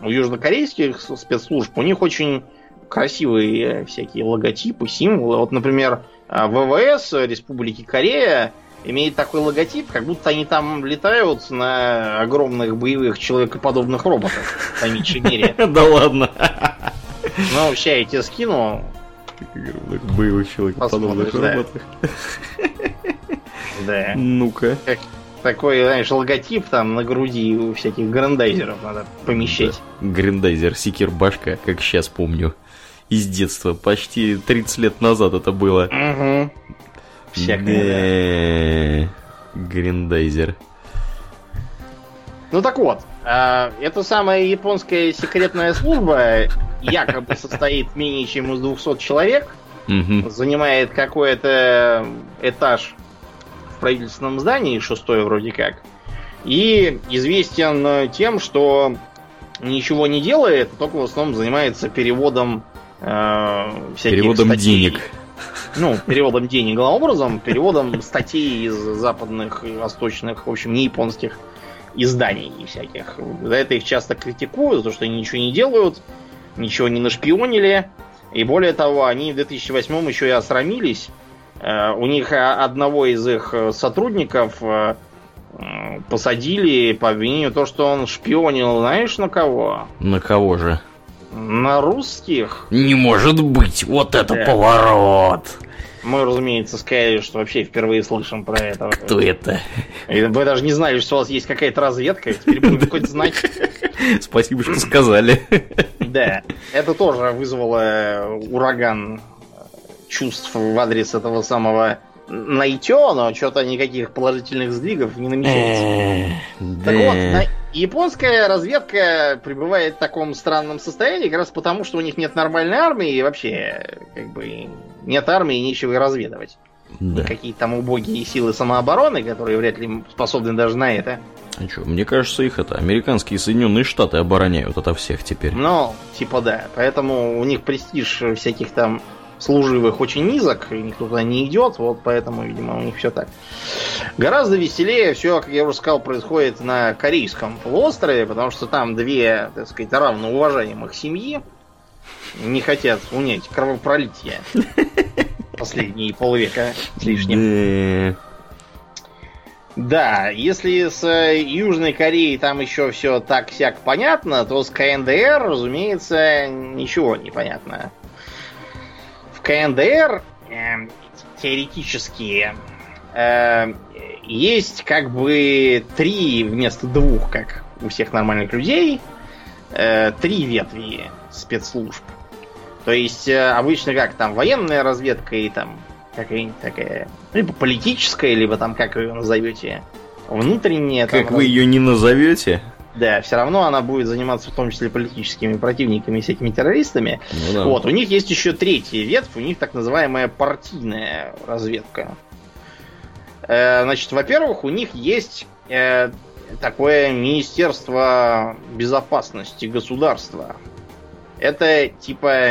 у южнокорейских спецслужб у них очень красивые всякие логотипы, символы. Вот, например, ВВС Республики Корея имеет такой логотип, как будто они там летают на огромных боевых человекоподобных роботов в меньшей мере. Да ладно. Ну, вообще, я тебе скину. Боевых человекоподобных роботов. Да. Ну-ка. Такой, знаешь, логотип там на груди у всяких грандайзеров надо помещать. Да. Грандайзер, секирбашка, как сейчас помню, из детства. Почти тридцать лет назад это было. Угу. Всякое. Грандайзер. Ну так вот, эта самая японская секретная служба якобы состоит менее чем из двухсот человек, занимает какой-то этаж в правительственном здании, шестое вроде как, и известен тем, что ничего не делает, только в основном занимается переводом э, всяких переводом статей. денег. Ну, переводом денег, главным образом, переводом статей из западных и восточных, в общем, не японских изданий всяких. За это их часто критикуют, за то, что они ничего не делают. ничего не нашпионили. И более того, они в две тысячи восьмом еще и осрамились. У них одного из их сотрудников посадили по обвинению в том, что он шпионил, знаешь, на кого? На кого же? На русских. Не может быть, вот это да. Поворот! Мы, разумеется, сказали, что вообще впервые слышим про это. Кто это? И вы даже не знали, что у вас есть какая-то разведка, теперь будем хоть знать. Спасибо, что сказали. Да, это тоже вызвало ураган чувств в адрес этого самого Найтё, но что-то никаких положительных сдвигов не намечается. Так вот, японская разведка пребывает в таком странном состоянии как раз потому, что у них нет нормальной армии и вообще как бы нет армии и нечего и разведывать. Да. Какие там убогие силы самообороны, которые вряд ли способны даже на это. А что, мне кажется, их это американские Соединенные Штаты обороняют ото всех теперь. Ну, типа да. Поэтому у них престиж всяких там служивых очень низок, и никто туда не идет, вот поэтому, видимо, у них все так. Гораздо веселее все, как я уже сказал, происходит на Корейском полуострове, потому что там две, так сказать, равноуважаемых семьи не хотят унять кровопролитие последние полвека с лишним. Да, если с Южной Кореей там еще все так-сяк понятно, то с КНДР, разумеется, ничего не понятно. В КНДР э, теоретически э, есть как бы три вместо двух, как у всех нормальных людей, э, три ветви спецслужб. То есть э, обычно как там военная разведка и там какая-нибудь такая, либо политическая, либо там как ее назовете, внутренняя. Как там, вы раз... ее не назовете? Да, все равно она будет заниматься в том числе политическими противниками, всякими террористами. Ну, да. Вот, у них есть еще третья ветвь, у них так называемая партийная разведка. Э, значит, во-первых, у них есть э, такое Министерство безопасности государства. Это типа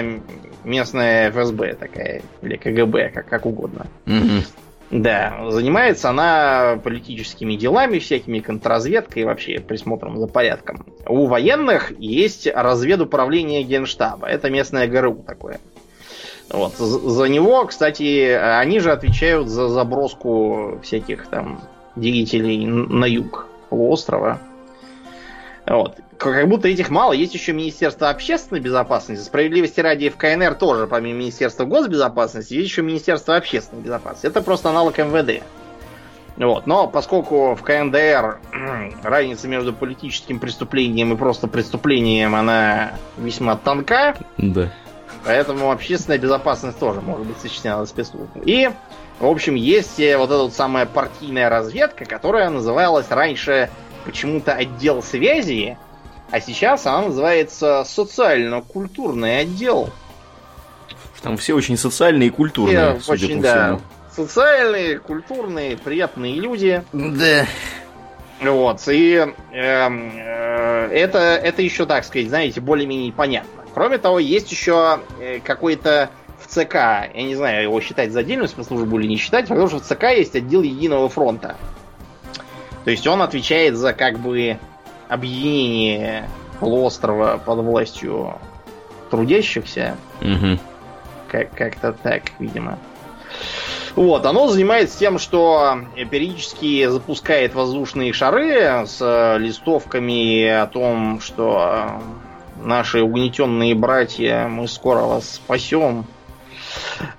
местная эф эс бэ такая, или ка гэ бэ, как, как угодно. Mm-hmm. Да, занимается она политическими делами всякими, контрразведкой и вообще присмотром за порядком. У военных есть разведуправление Генштаба. Это местное гэ эр у такое. Вот. За него, кстати, они же отвечают за заброску всяких там деятелей на юг полуострова. Вот. Как будто этих мало. Есть еще Министерство общественной безопасности. Справедливости ради, в ка эн эр тоже, помимо Министерства госбезопасности, есть еще Министерство общественной безопасности. Это просто аналог эм вэ дэ. Вот. Но поскольку в ка эн дэ эр разница между политическим преступлением и просто преступлением, она весьма тонка, да. Поэтому общественная безопасность тоже может быть сочетана с спецслужбами. И, в общем, есть вот эта вот самая партийная разведка, которая называлась раньше почему-то отдел связи, а сейчас она называется социально-культурный отдел. Там все очень социальные и культурные, все судя очень, по всему. Да, социальные, культурные, приятные люди. Да. Вот, и э, э, это, это еще, так сказать, знаете, более-менее понятно. Кроме того, есть еще какой-то в цэ ка, я не знаю, его считать за отдельную спецслужбу или не считать, потому что в цэ ка есть отдел Единого фронта. То есть он отвечает за как бы объединение полуострова под властью трудящихся. Угу. Как- как-то так, видимо. Вот, оно занимается тем, что периодически запускает воздушные шары с листовками о том, что наши угнетенные братья, мы скоро вас спасем.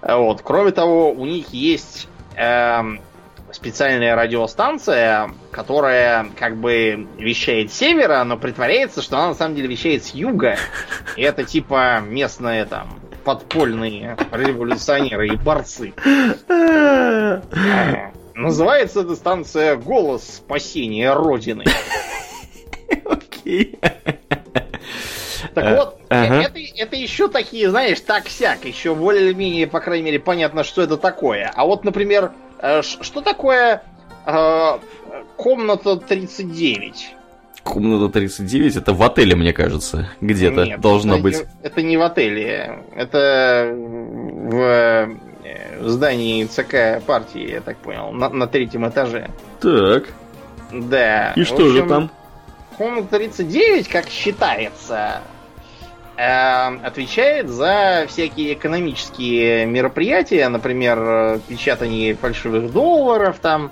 Вот. Кроме того, у них есть э- специальная радиостанция, которая как бы вещает с севера, но притворяется, что она на самом деле вещает с юга. И это типа местные там подпольные революционеры и борцы. Называется эта станция «Голос спасения Родины». Окей. Так вот, это, это еще такие, знаешь, так-сяк. Еще более-менее, по крайней мере, понятно, что это такое. А вот, например, что такое э, комната тридцать девять? Комната тридцать девять? Это в отеле, мне кажется, где-то. Нет, должно это быть. Не, это не в отеле. Это в, в здании цэ ка партии, я так понял, на, на третьем этаже. Так. Да. И в что общем, же там? Комната тридцать девять, как считается, отвечает за всякие экономические мероприятия, например, печатание фальшивых долларов, там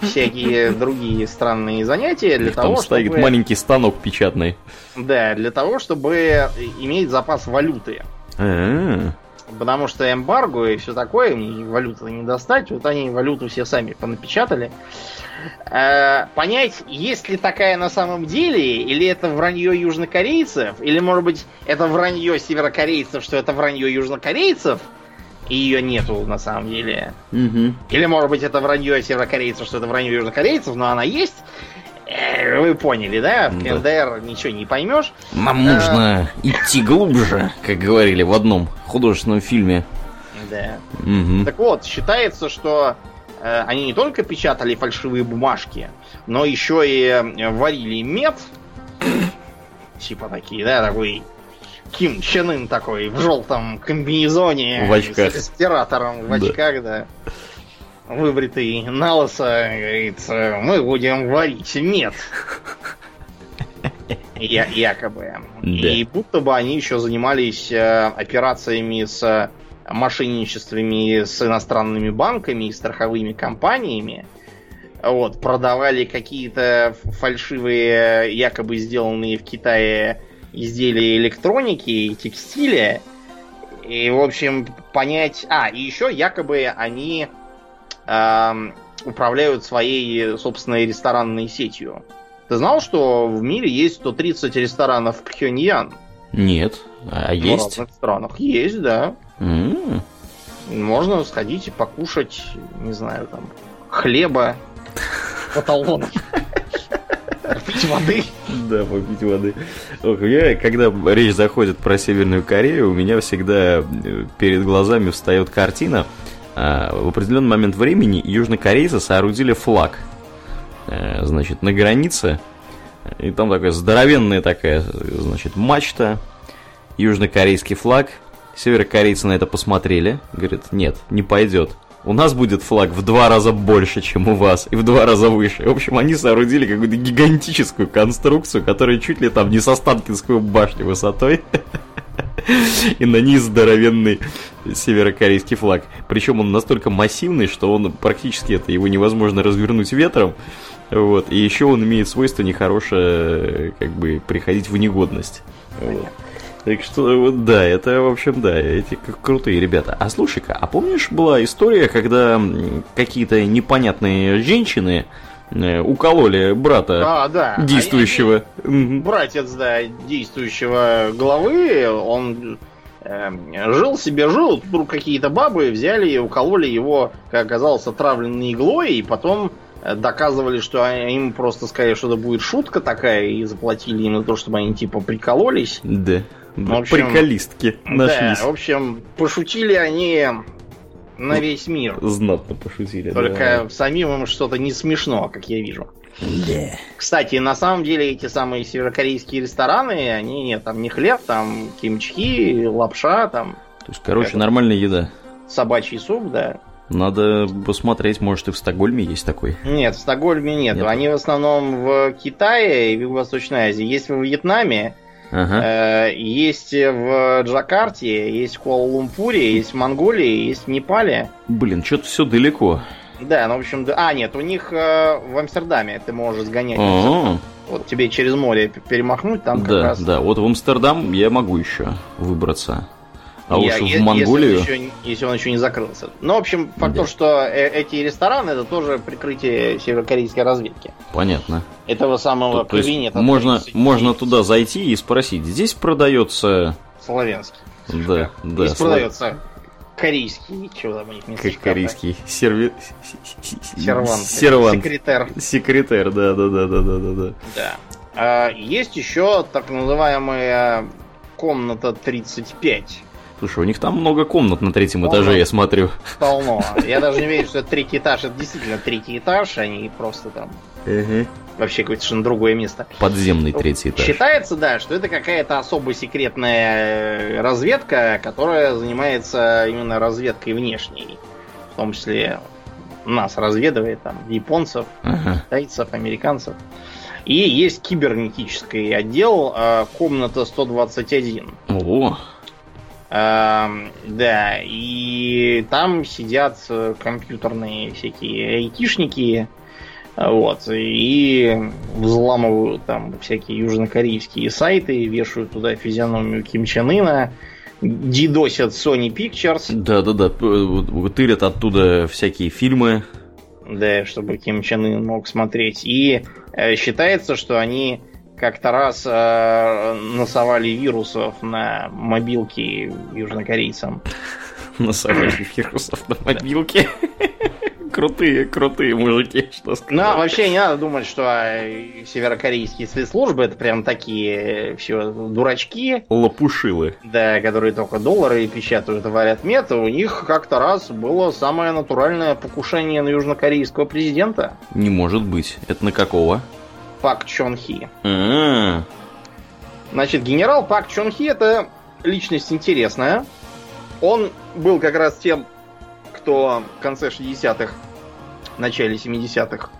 всякие другие странные занятия для того, чтобы... Там стоит маленький станок печатный. Да, для того, чтобы иметь запас валюты. А-а-а. Потому что эмбарго и все такое, валюту не достать, вот они валюту все сами понапечатали. Понять, есть ли такая на самом деле, или это вранье южнокорейцев, или, может быть, это вранье северокорейцев, что это вранье южнокорейцев, и ее нету на самом деле. Угу. Или, может быть, это вранье северокорейцев, что это вранье южнокорейцев, но она есть. Вы поняли, да? В КНДР да. ничего не поймешь. Нам а... нужно идти глубже, как говорили в одном художественном фильме. Да. Угу. Так вот, считается, что э, они не только печатали фальшивые бумажки, но еще и варили мед. Типа такие, да, такой Ким Чен Ын такой в желтом комбинезоне в очках. С респиратором в да. очках, да. Выбритый на лысо, говорит, мы будем варить мед. Я, якобы. Да. И будто бы они еще занимались операциями с мошенничествами с иностранными банками и страховыми компаниями. Вот, продавали какие-то фальшивые, якобы сделанные в Китае изделия электроники и текстиля. И, в общем, понять... А, и еще якобы они... управляют своей собственной ресторанной сетью. Ты знал, что в мире есть сто тридцать ресторанов в Пхеньян? Нет. А есть? В разных странах есть, да. Mm. Можно сходить и покушать, не знаю, там, хлеба по талону. Попить воды. Да, попить воды. Ох, я, когда речь заходит про Северную Корею, у меня всегда перед глазами встает картина. В определенный момент времени южнокорейцы соорудили флаг, значит, на границе, и там такая здоровенная такая, значит, мачта, южнокорейский флаг, северокорейцы на это посмотрели, говорят, нет, не пойдет, у нас будет флаг в два раза больше, чем у вас, и в два раза выше. В общем, они соорудили какую-то гигантическую конструкцию, которая чуть ли там не с Останкинскую башню высотой. И на ней здоровенный северокорейский флаг. Причем он настолько массивный, что он практически это его невозможно развернуть ветром. Вот. И еще он имеет свойство нехорошее, как бы, приходить в негодность. Вот. Так что, да, это, в общем, да, эти крутые ребята. А слушай-ка, а помнишь, была история, когда какие-то непонятные женщины укололи брата а, да. действующего. Они, братец, да, действующего главы, он э, жил себе, жил, вдруг какие-то бабы взяли и укололи его, как оказалось, отравленной иглой, и потом доказывали, что им просто сказали, что это будет шутка такая, и заплатили им за то, чтобы они типа прикололись. Да, в общем, приколистки нашлись. Да, в общем, пошутили они... На весь мир. Знатно пошутили. Только да. самим им что-то не смешно, как я вижу. Yeah. Кстати, на самом деле эти самые северокорейские рестораны, они нет, там не хлеб, там кимчи, лапша, там. То есть, короче, нормальная еда. Собачий суп, да. Надо посмотреть, может, и в Стокгольме есть такой. Нет, в Стокгольме нет. нет. Они в основном в Китае и в Восточной Азии. Есть во Вьетнаме. Ага. Есть в Джакарте, есть в Куала-Лумпуре, есть в Монголии, есть в Непале. Блин, что-то все далеко. Да, ну в общем... Да... А, нет, у них в Амстердаме ты можешь сгонять. А-а-а. Вот тебе через море перемахнуть там как да, раз... Да, да, вот в Амстердам я могу еще выбраться. А я, уж в Монголию... Если он, еще, если он еще не закрылся. Ну, в общем, факт да. то, что эти рестораны, это тоже прикрытие северокорейской разведки. Понятно. Этого самого то, кабинета. То есть можно, можно туда зайти и спросить, здесь продается... Славянский. Да, да. Здесь слав... продается корейский, чего там у них не слышно. Корейский. Серви... Сервант. Сервант. Секретер. Секретер, да, да, да, да, да, да. Да. А, есть еще так называемая комната тридцать пять. Слушай, у них там много комнат на третьем Полно. этаже, я смотрю. Полно. Я даже не верю, что это третий этаж. Это действительно третий этаж, они просто там... Угу. Вообще какое-то совершенно другое место. Подземный третий этаж. Считается, да, что это какая-то особо секретная разведка, которая занимается именно разведкой внешней. В том числе нас разведывает, там, японцев, ага. китайцев, американцев. И есть кибернетический отдел, комната сто двадцать один. Ого! Uh, да, и там сидят компьютерные всякие айтишники, вот, и взламывают там всякие южнокорейские сайты, вешают туда физиономию Ким Чен Ына, дидосят Sony Pictures. Да-да-да, тырят оттуда всякие фильмы. Да, чтобы Ким Чен Ын мог смотреть. И э, считается, что они... Как-то раз э, носовали вирусов на мобилки южнокорейцам. Носовали вирусов на мобилки? Крутые, крутые мужики, что сказать. Ну, вообще не надо думать, что северокорейские спецслужбы это прям такие все дурачки. Лопушилы. Да, которые только доллары печатают и варят мед. У них как-то раз было самое натуральное покушение на южнокорейского президента. Не может быть. Это на какого? Пак Чон Хи. А-а-а. Значит, генерал Пак Чон Хи — это личность интересная. Он был как раз тем, кто в конце шестидесятых, начале семидесятых,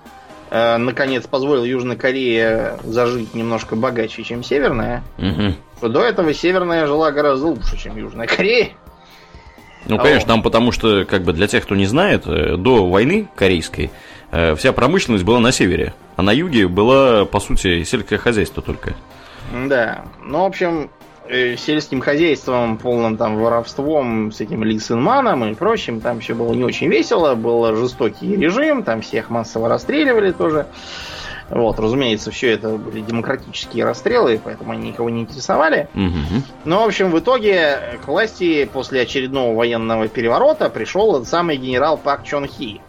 э, наконец позволил Южной Корее зажить немножко богаче, чем Северная. Угу. До этого Северная жила гораздо лучше, чем Южная Корея. Ну, конечно, там потому что, как бы для тех, кто не знает, до войны корейской вся промышленность была на севере, а на юге было, по сути, сельское хозяйство только. Да, ну, в общем, сельским хозяйством, полным там воровством, с этим Ли Сын Маном и прочим, там все было не очень весело, был жестокий режим, там всех массово расстреливали тоже. Вот, разумеется, все это были демократические расстрелы, поэтому они никого не интересовали. Угу. Но, в общем, в итоге к власти после очередного военного переворота пришел этот самый генерал Пак Чон Хи,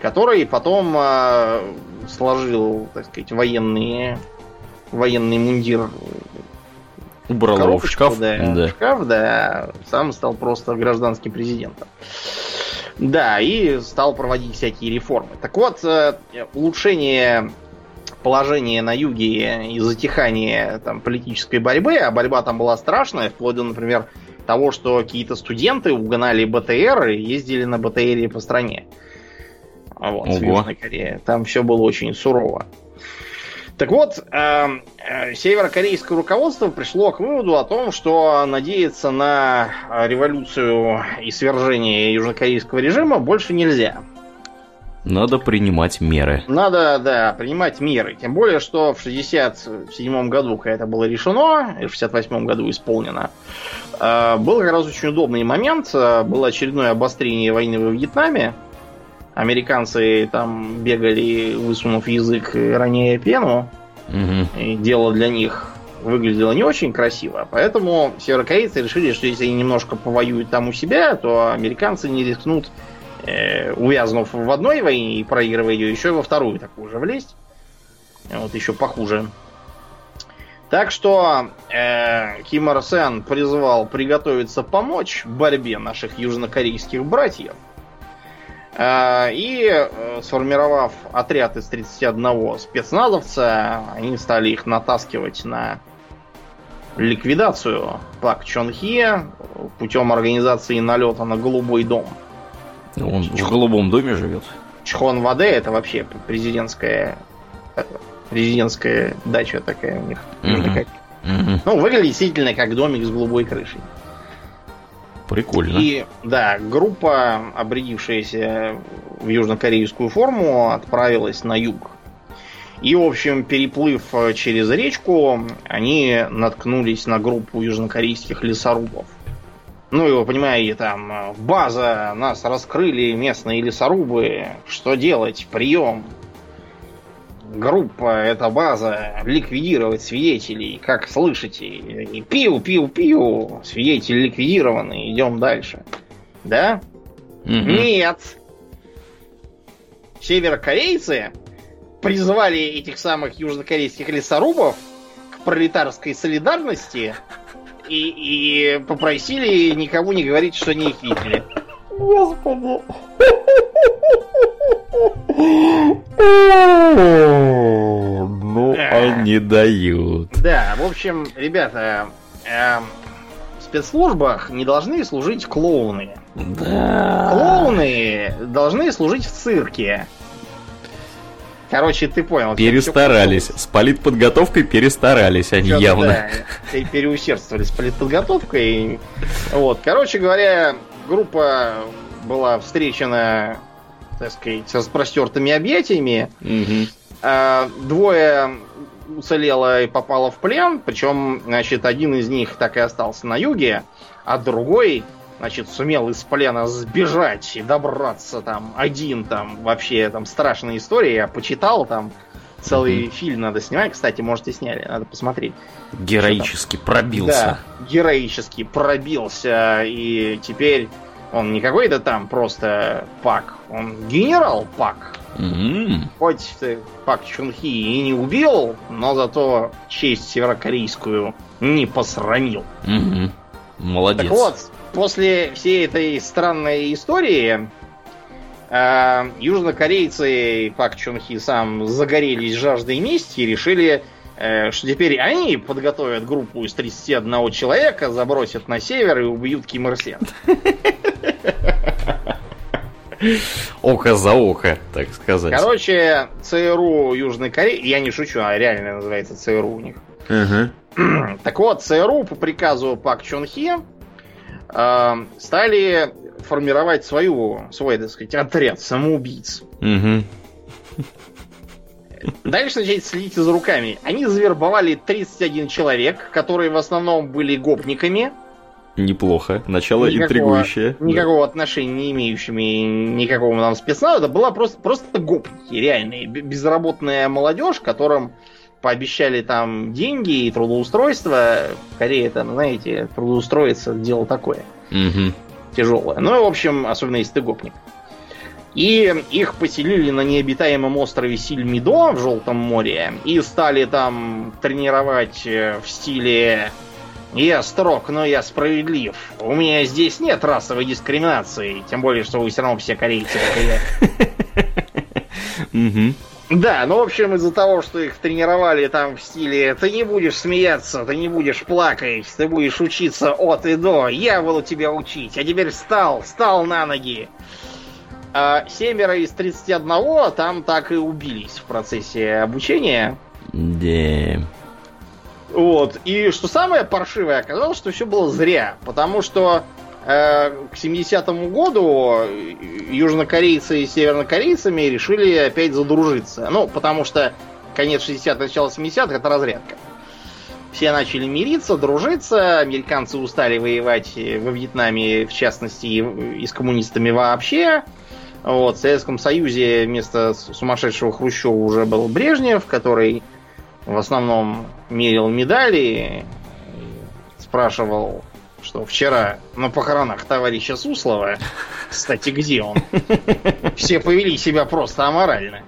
который потом э, сложил, так сказать, военные, военный мундир. Убрал его в шкаф. Да, да. В шкаф, да. Сам стал просто гражданским президентом. Да, и стал проводить всякие реформы. Так вот, э, улучшение положения на юге и затихание там, политической борьбы, а борьба там была страшная, вплоть до, например, того, что какие-то студенты угнали БТР и ездили на БТРе по стране. Вот, в Южной Корее. Там все было очень сурово. Так вот, э, э, северокорейское руководство пришло к выводу о том, что надеяться на революцию и свержение южнокорейского режима больше нельзя. Надо принимать меры. Надо, да, принимать меры. Тем более, что в шестьдесят седьмом году, когда это было решено, в шестьдесят восьмом году исполнено, э, был как раз очень удобный момент. Было очередное обострение войны во Вьетнаме. Американцы там бегали, высунув язык, роняя пену. Угу. И дело для них выглядело не очень красиво. Поэтому северокорейцы решили, что если они немножко повоюют там у себя, то американцы не рискнут, э, увязнув в одной войне и проигрывая ее, еще во вторую такую же влезть. Вот еще похуже. Так что э, Ким Ир Сен призвал приготовиться помочь в борьбе наших южнокорейских братьев. И, сформировав отряд из тридцати одного спецназовца, они стали их натаскивать на ликвидацию Пак Чон Хи путем организации налета на Голубой дом. Он Чхон... в Голубом доме живет. Чхон-Вадэ — это вообще президентская, президентская дача такая у них. Uh-huh. Uh-huh. Ну, выглядит действительно как домик с голубой крышей. Прикольно. И, да, группа, обрядившаяся в южнокорейскую форму, отправилась на юг. И, в общем, переплыв через речку, они наткнулись на группу южнокорейских лесорубов. Ну, и вы понимаете, там, база, нас раскрыли местные лесорубы, что делать, прием. Группа, эта база, ликвидировать свидетелей, как слышите. И пиу, пиу, пиу, свидетели ликвидированы, идем дальше. Да? Угу. Нет! Северокорейцы призвали этих самых южнокорейских лесорубов к пролетарской солидарности и, и попросили никому не говорить, что они их видели. Господи! Ну, да. Они дают. Да, в общем, ребята, э, в спецслужбах не должны служить клоуны. Да. Клоуны должны служить в цирке. Короче, ты понял. Перестарались. С политподготовкой перестарались они что-то явно. Да, переусердствовали с политподготовкой. Вот. Короче говоря, группа была встречена, так сказать, с распростертыми объятиями. Угу. Двое уцелело и попало в плен. Причем, значит, один из них так и остался на юге, а другой... Значит, сумел из плена сбежать и добраться там один, там вообще там страшные истории. Я почитал, там целый mm-hmm. фильм надо снимать. Кстати, может, и сняли, надо посмотреть. Героически пробился. Да, героически пробился. И теперь он не какой-то там просто Пак. Он генерал Пак. Mm-hmm. Хоть Пак Чун Хи и не убил, но зато честь северокорейскую не посрамил. Mm-hmm. Молодец. Так вот, после всей этой странной истории э, южнокорейцы, Пак Чун Хи сам, загорелись жаждой мести и решили, э, что теперь они подготовят группу из тридцати одного человека, забросят на север и убьют Ким Ир Сена. Око за око, так сказать. Короче, ЦРУ Южной Кореи, я не шучу, а реально называется ЦРУ у них. Так вот, ЦРУ по приказу Пак Чун Хи стали формировать свою, свой, так сказать, отряд самоубийц. Угу. Дальше начать следить за руками. Они завербовали тридцать один человек, которые в основном были гопниками. Неплохо. Начало никакого, интригующее. Никакого да. отношения не имеющими никакого нам спецназа. Это была просто, просто гопники реальные. Безработная молодежь, которым пообещали там деньги и трудоустройство. В Корее там, знаете, трудоустроиться — дело такое. Угу. Тяжелое. Ну, в общем, особенно если ты гопник. И их поселили на необитаемом острове Сильмидо в Желтом море. И стали там тренировать в стиле «Я строг, но я справедлив. У меня здесь нет расовой дискриминации. Тем более, что вы все равно все корейцы». Угу. Да, ну, в общем, из-за того, что их тренировали там в стиле «ты не будешь смеяться, ты не будешь плакать, ты будешь учиться от и до, я буду тебя учить, а теперь встал, встал на ноги». А семеро из тридцати одного там так и убились в процессе обучения. Да. Вот, и что самое паршивое, оказалось, что все было зря, потому что к семидесятому году южнокорейцы и севернокорейцами решили опять задружиться. Ну, потому что конец шестидесятых, начало семидесятых — это разрядка. Все начали мириться, дружиться. Американцы устали воевать во Вьетнаме, в частности, и с коммунистами вообще. Вот, в Советском Союзе вместо сумасшедшего Хрущева уже был Брежнев, который в основном мерил медали, спрашивал, что вчера на похоронах товарища Суслова, кстати, где он, все повели себя просто аморально.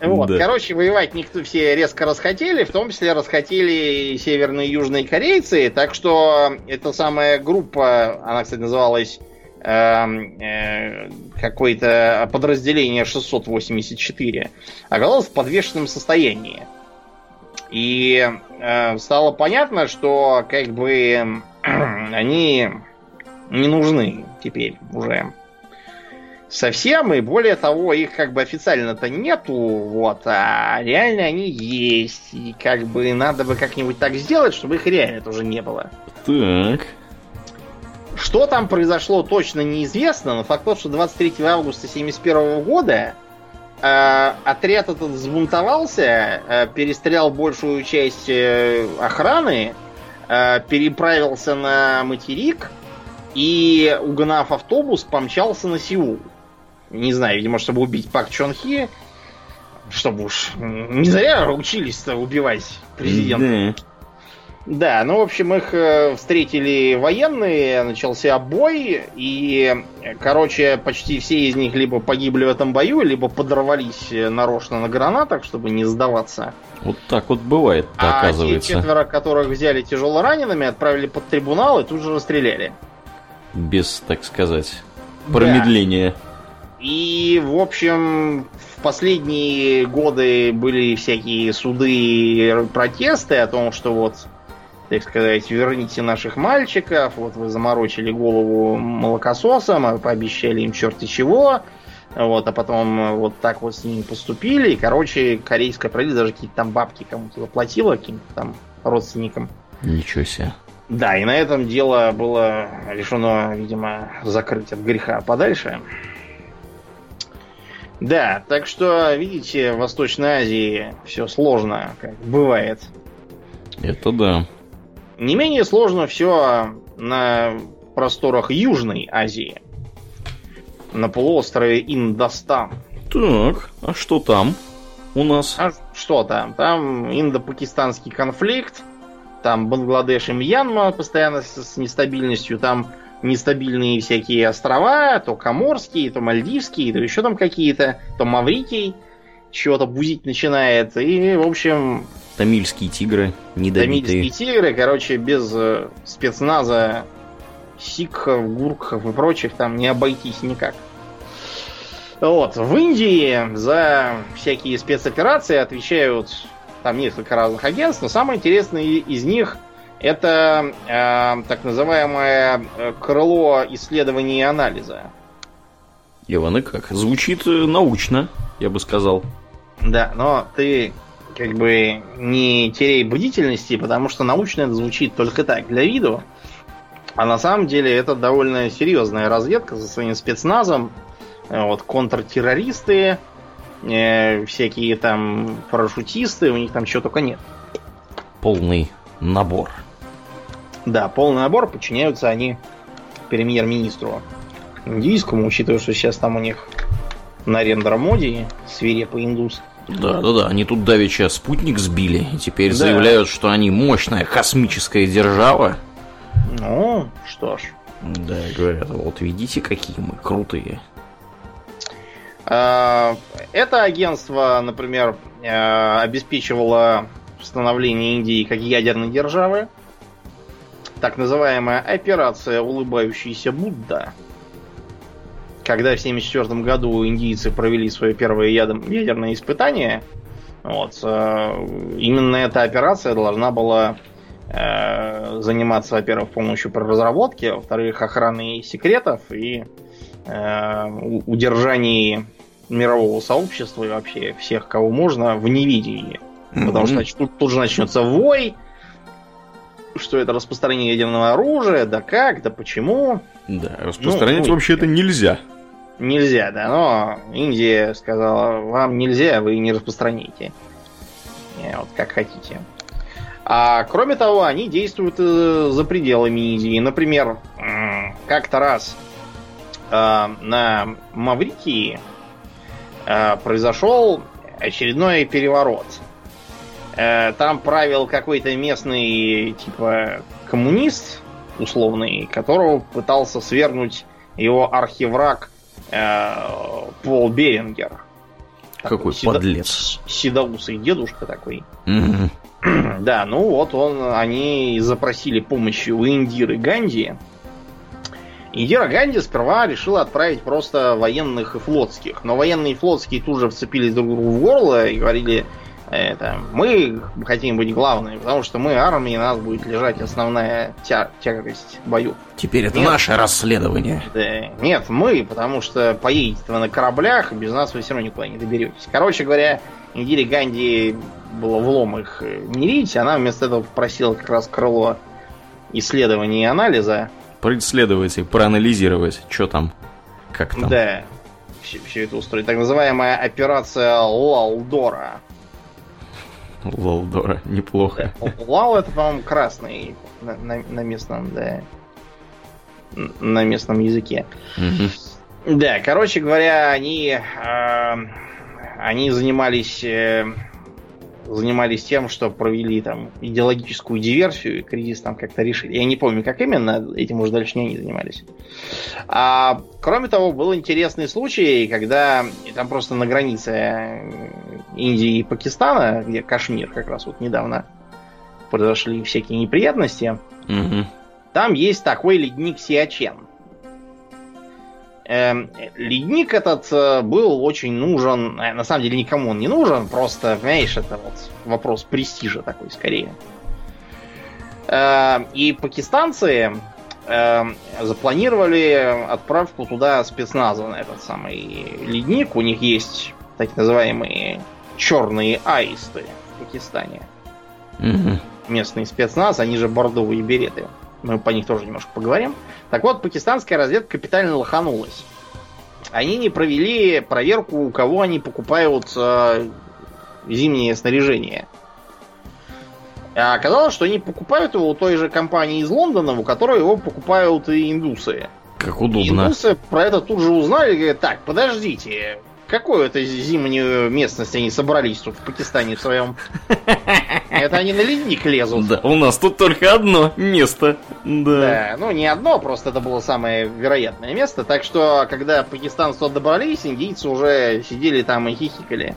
Вот, да. Короче, воевать никто, все резко расхотели, в том числе расхотели и северные и южные корейцы, так что эта самая группа, она, кстати, называлась э, э, какое-то подразделение шестьсот восемьдесят четыре, оказалась в подвешенном состоянии. И э, стало понятно, что как бы они не нужны теперь уже совсем, и более того, их как бы официально-то нету, вот, а реально они есть, и как бы надо бы как-нибудь так сделать, чтобы их реально тоже не было. Так. Что там произошло, точно неизвестно, но факт тот, что двадцать третьего августа тысяча девятьсот семьдесят первого года э, отряд этот взбунтовался, э, перестрелял большую часть э, охраны, переправился на материк и, угнав автобус, помчался на Сеул. Не знаю, видимо, чтобы убить Пак Чон Хи, чтобы уж не зря учились-то убивать президента. Да. да, ну, в общем, их встретили военные, начался бой, и, короче, почти все из них либо погибли в этом бою, либо подорвались нарочно на гранатах, чтобы не сдаваться. Вот так вот бывает, оказывается. А те четверо, которых взяли тяжело ранеными, отправили под трибунал и тут же расстреляли. Без, так сказать, промедления. Да. И, в общем, в последние годы были всякие суды и протесты о том, что вот, так сказать, верните наших мальчиков, вот вы заморочили голову молокососам, а пообещали им черти чего. Вот, а потом вот так вот с ними поступили. И, короче, корейское правительство даже какие-то там бабки кому-то заплатило, каким-то там родственникам. Ничего себе. Да, и на этом дело было решено, видимо, закрыть от греха подальше. Да, так что, видите, в Восточной Азии все сложно, как бывает. Это да. Не менее сложно все на просторах Южной Азии. На полуострове Индостан. Так, а что там у нас? А что там? Там индо-пакистанский конфликт, там Бангладеш и Мьянма постоянно с нестабильностью, там нестабильные всякие острова, то Коморские, то Мальдивские, то еще там какие-то, то Маврикий чего-то бузить начинает, и, в общем... Тамильские тигры, недобитые. Тамильские тигры, короче, без спецназа сикхов, гуркхов и прочих там не обойтись никак. Вот, в Индии за всякие спецоперации отвечают там несколько разных агентств, но самое интересное из них это э, так называемое крыло исследований и анализа. Иван, и как? Звучит научно, я бы сказал. Да, но ты как бы не теряй бдительности, потому что научно это звучит только так, для виду. А на самом деле это довольно серьезная разведка со своим спецназом. Вот, контртеррористы, э, всякие там парашютисты, у них там чего только нет. Полный набор. Да, полный набор, подчиняются они премьер-министру индийскому, учитывая, что сейчас там у них на рендер-моде свирепый индус. Да, да, да, они тут давеча спутник сбили и теперь да. заявляют, что они мощная космическая держава. Ну, что ж. Да, говорят, вот видите, какие мы крутые. Это агентство, например, обеспечивало становление Индии как ядерной державы. Так называемая операция «Улыбающийся Будда». Когда в тысяча девятьсот семьдесят четвёртом году индийцы провели свое первое ядерное испытание, вот, именно эта операция должна была... заниматься, во-первых, помощью при разработке, во-вторых, охраной секретов и э, удержании мирового сообщества и вообще всех, кого можно, в невидении. Mm-hmm. Потому что значит, тут, тут же начнется вой, что это распространение ядерного оружия, да как, да почему. Да, распространять ну, вообще-то нельзя. Нельзя, да, но Индия сказала, вам нельзя, вы не распространите. Вот как хотите. А кроме того, они действуют э, за пределами Индии. Например, э, как-то раз э, на Маврикии э, произошел очередной переворот. Э, там правил какой-то местный типа коммунист условный, которого пытался свергнуть его архивраг э, Пол Берингер. Какой такой подлец. Седо- седоусый дедушка такой. Mm-hmm. Да, ну вот он, они запросили помощи у Индиры Ганди. Индира Ганди сперва решила отправить просто военных и флотских. Но военные и флотские тут же вцепились друг другу в горло и говорили, это, мы хотим быть главными, потому что мы армия, и нас будет лежать основная тя- тягость бою. Теперь это нет, наше расследование. Да, нет, мы, потому что поедете вы на кораблях, и без нас вы все равно никуда не доберетесь. Короче говоря, Индире Ганди... было влом их мирить, она вместо этого попросила как раз крыло исследований и анализа. Преследовать и проанализировать, что там, как там. Да, все, все это устроить. Так называемая операция Лалдора. Лалдора, неплохо. Да. Лал это, по-моему, красный на, на, на местном, да, на местном языке. Угу. Да, короче говоря, они, э, они занимались... Э, занимались тем, что провели там идеологическую диверсию, и кризис там как-то решили. Я не помню, как именно, этим уже дальше не они занимались. А, кроме того, был интересный случай, когда там просто на границе Индии и Пакистана, где Кашмир как раз вот недавно произошли всякие неприятности, угу. Там есть такой ледник Сиачен. Ледник этот был очень нужен. На самом деле никому он не нужен. Просто, понимаешь, это вот вопрос престижа такой скорее. И пакистанцы э, запланировали отправку туда спецназа на этот самый ледник. У них есть так называемые черные аисты в Пакистане. Mm-hmm. Местный спецназ, они же бордовые береты. Мы по них тоже немножко поговорим. Так вот, пакистанская разведка капитально лоханулась. Они не провели проверку, у кого они покупают э, зимнее снаряжение. А оказалось, что они покупают его у той же компании из Лондона, у которой его покупают и индусы. Как удобно. И индусы про это тут же узнали и говорят: так, подождите, какую это зимнюю местность они собрались тут в Пакистане в своем? Это они на ледник лезут. Да, у нас тут только одно место. Да. Да, ну не одно, просто это было самое вероятное место. Так что, когда пакистанцы туда добрались, индийцы уже сидели там и хихикали.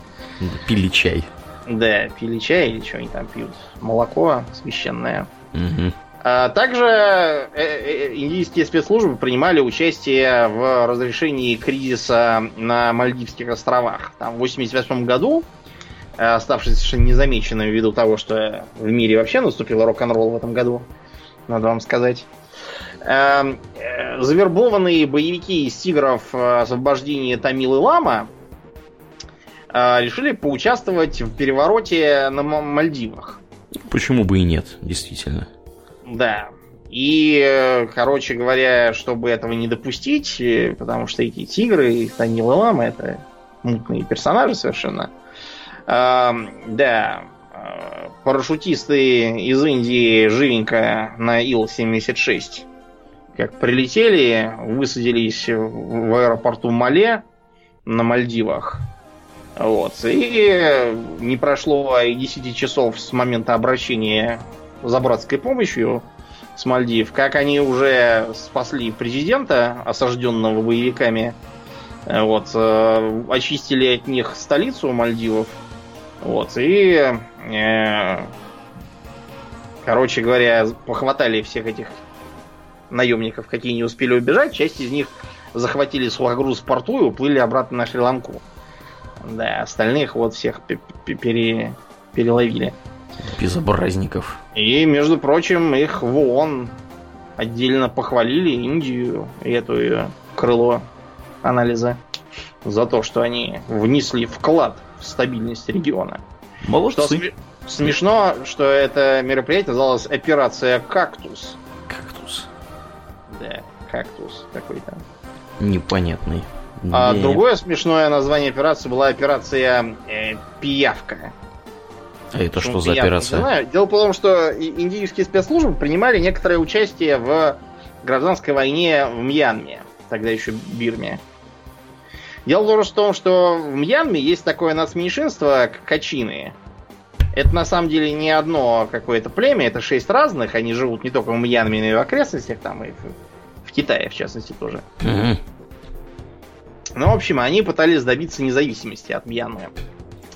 Пили чай. Да, пили чай или что они там пьют. Молоко священное. Угу. А также индийские спецслужбы принимали участие в разрешении кризиса на Мальдивских островах. Там в восемьдесят восьмом году, оставшись совершенно незамеченным ввиду того, что в мире вообще наступил рок-н-ролл в этом году, надо вам сказать, завербованные боевики из тигров освобождения Тамилы Лама решили поучаствовать в перевороте на Мальдивах. Почему бы и нет, действительно. Да. И, короче говоря, чтобы этого не допустить, потому что эти тигры и Тамилы Лама — это мутные персонажи совершенно. Да. Парашютисты из Индии живенько на Ил семьдесят шесть как прилетели, высадились в аэропорту Мале на Мальдивах. Вот. И не прошло и десять часов с момента обращения за братской помощью с Мальдив, как они уже спасли президента, осажденного боевиками, вот, очистили от них столицу Мальдивов, вот, и, э, короче говоря, похватали всех этих наемников, какие не успели убежать, часть из них захватили сухогруз в порту и уплыли обратно на Шри-Ланку. Да, остальных вот всех пере... переловили. Безобразников. И, между прочим, их в ООН отдельно похвалили, Индию и эту ее крыло анализа, за то, что они внесли вклад в стабильность региона. Молодцы. Что см... Смешно, что это мероприятие называлось операция «Кактус». Кактус. Да, кактус какой-то. Непонятный. А Нет. другое смешное название операции была операция э, «Пиявка». А это Почему что за операция? Не знаю. Дело в том, что индийские спецслужбы принимали некоторое участие в гражданской войне в Мьянме, тогда еще Бирме. Дело в том, что в Мьянме есть такое нацменьшинство, качины. Это на самом деле не одно какое-то племя, это шесть разных. Они живут не только в Мьянме, но и в окрестностях, там и в Китае, в частности, тоже. Mm-hmm. Ну, в общем, они пытались добиться независимости от Мьянмы.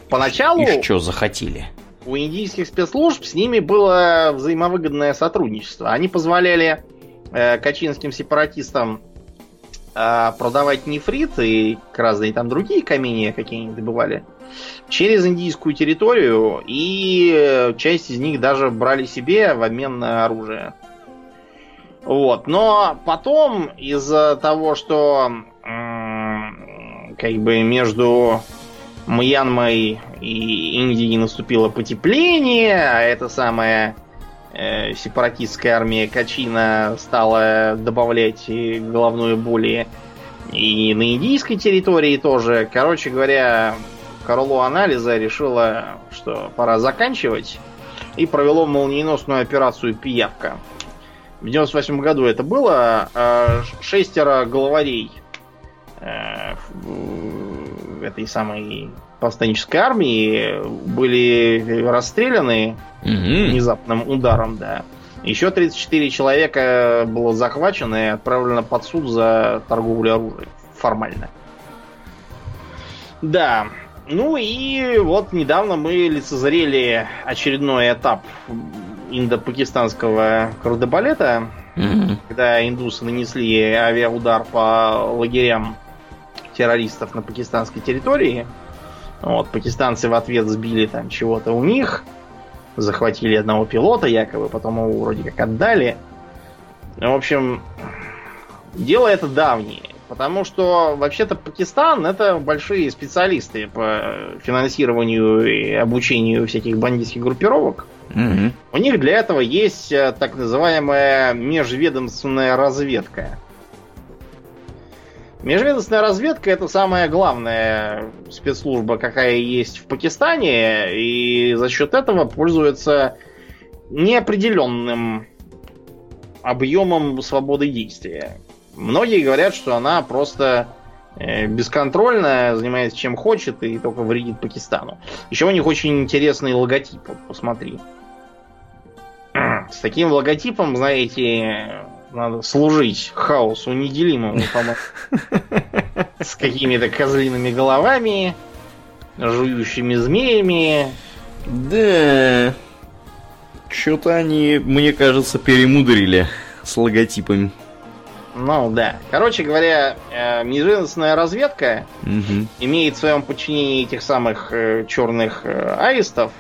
Поначалу... И что захотели? У индийских спецслужб с ними было взаимовыгодное сотрудничество. Они позволяли э, качинским сепаратистам э, продавать нефрит и разные там другие камни, какие они добывали, через индийскую территорию, и часть из них даже брали себе в обмен на оружие. Вот. Но потом из-за того, что э, как бы между Мьянмой и Индии наступило потепление, а эта самая э, сепаратистская армия качина стала добавлять головную боль и на индийской территории тоже. Короче говоря, крыло анализа решило, что пора заканчивать, и провело молниеносную операцию «Пиявка». В девяносто восьмом году это было. Э, шестеро главарей э, этой самой повстанческой армии были расстреляны mm-hmm. внезапным ударом, да. Еще тридцать четыре человека было захвачено и отправлено под суд за торговлю оружием. Формально. Да. Ну и вот недавно мы лицезрели очередной этап индо-пакистанского кардебалета, mm-hmm. когда индусы нанесли авиаудар по лагерям террористов на пакистанской территории. Вот, пакистанцы в ответ сбили там чего-то у них, захватили одного пилота якобы, потом его вроде как отдали. В общем, дело это давнее. Потому что, вообще-то, Пакистан — это большие специалисты по финансированию и обучению всяких бандитских группировок. Mm-hmm. У них для этого есть так называемая межведомственная разведка. Межведомственная разведка — это самая главная спецслужба, какая есть в Пакистане, и за счет этого пользуется неопределенным объемом свободы действия. Многие говорят, что она просто бесконтрольно занимается чем хочет и только вредит Пакистану. Еще у них очень интересный логотип, вот посмотри. С таким логотипом, знаете, надо служить хаосу неделимому, по-моему. С какими-то козлиными головами, жующими змеями. Да, что-то они, мне кажется, перемудрили с логотипами. Ну да. Короче говоря, межведомственная разведка угу. имеет в своем подчинении этих самых черных аистов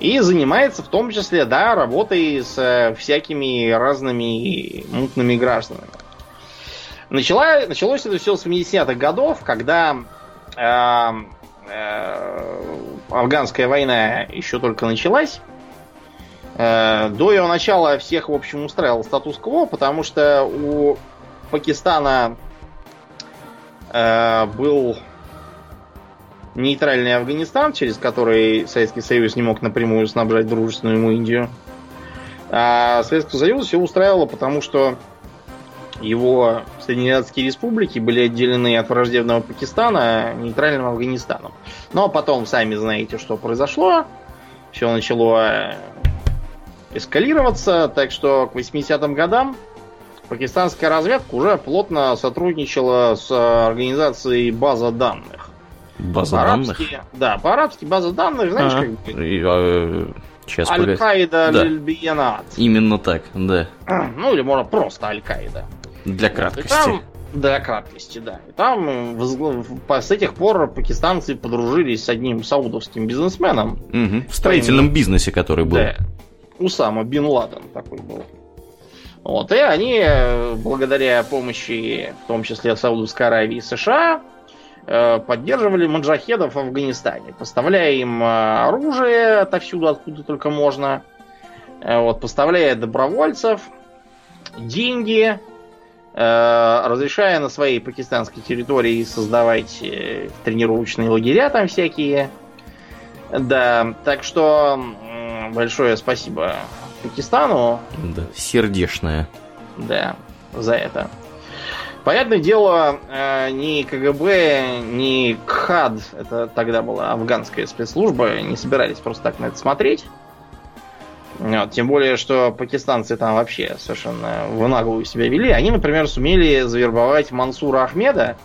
и занимается в том числе, да, работой с всякими разными мутными гражданами. Начала, началось это все с семидесятых годов, когда э, э, афганская война еще только началась. Э, до ее начала всех, в общем, устраивал статус-кво, потому что у Пакистана э, был нейтральный Афганистан, через который Советский Союз не мог напрямую снабжать дружественную ему Индию. А Советский Союз все устраивало, потому что его Среднеазиатские республики были отделены от враждебного Пакистана нейтральным Афганистаном. Но потом, сами знаете, что произошло. Все начало эскалироваться, так что к восьмидесятым годам пакистанская разведка уже плотно сотрудничала с организацией «База данных». База по-арабски, данных? Да, по-арабски «База данных», знаешь, а, как бы... Аль-Каида Лиль-Биянат. Именно так, да. Ну, или можно просто Аль-Каида. Для краткости. Там, для краткости, да. И там с этих пор пакистанцы подружились с одним саудовским бизнесменом. Угу. В строительном своим... бизнесе, который был. Да. Усама бин Ладен такой был. Вот, и они, благодаря помощи, в том числе Саудовской Аравии и США, поддерживали маджахедов в Афганистане, поставляя им оружие отовсюду, откуда только можно, вот, поставляя добровольцев, деньги, разрешая на своей пакистанской территории создавать тренировочные лагеря там всякие. Да, так что большое спасибо Пакистану. Да, сердечное. Да, за это. Понятное дело, ни КГБ, ни КХАД, это тогда была афганская спецслужба, не собирались просто так на это смотреть. Вот, тем более, что пакистанцы там вообще совершенно в наглую себя вели. Они, например, сумели завербовать Мансура Ахмеда.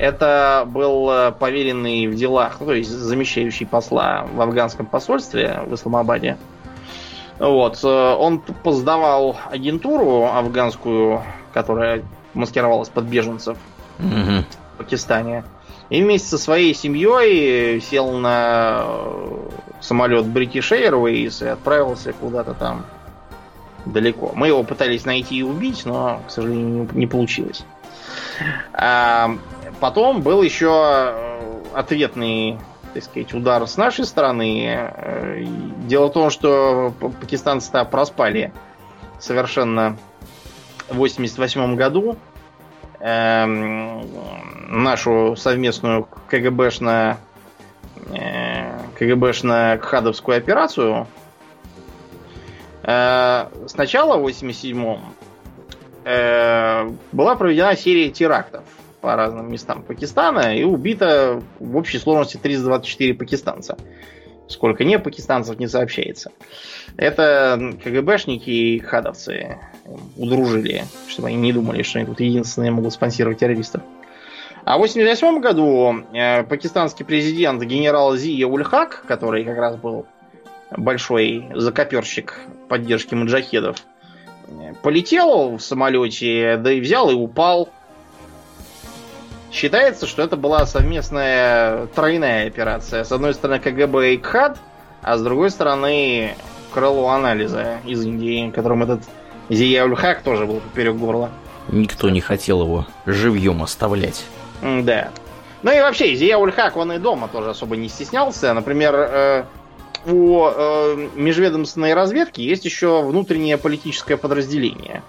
Это был поверенный в делах, ну, то есть замещающий посла в афганском посольстве в Исламабаде. Вот. Он создавал агентуру афганскую, которая маскировалась под беженцев mm-hmm. в Пакистане. И вместе со своей семьей сел на самолет British Airways и отправился куда-то там далеко. Мы его пытались найти и убить, но, к сожалению, не получилось. Потом был еще ответный, так сказать, удар с нашей стороны. Дело в том, что пакистанцы-то проспали совершенно в восемьдесят восьмом году нашу совместную КГБшно- КГБшно-кхадовскую операцию. Сначала в восемьдесят седьмом была проведена серия терактов по разным местам Пакистана и убито в общей сложности триста двадцать четыре пакистанца. Сколько не пакистанцев, не сообщается. Это КГБшники и хадовцы удружили, чтобы они не думали, что они тут единственные могут спонсировать террористов. А в восемьдесят восьмом году пакистанский президент генерал Зия Ульхак, который как раз был большой закоперщик поддержки маджахедов, полетел в самолете, да и взял и упал. Считается, что это была совместная тройная операция. С одной стороны КГБ и КХАД, а с другой стороны крыло анализа из Индии, которым этот Зияуль-хак тоже был поперек горла. Никто не хотел его живьем оставлять. Да. Ну и вообще, Зияуль-хак, он и дома тоже особо не стеснялся. Например, у межведомственной разведки есть еще внутреннее политическое подразделение.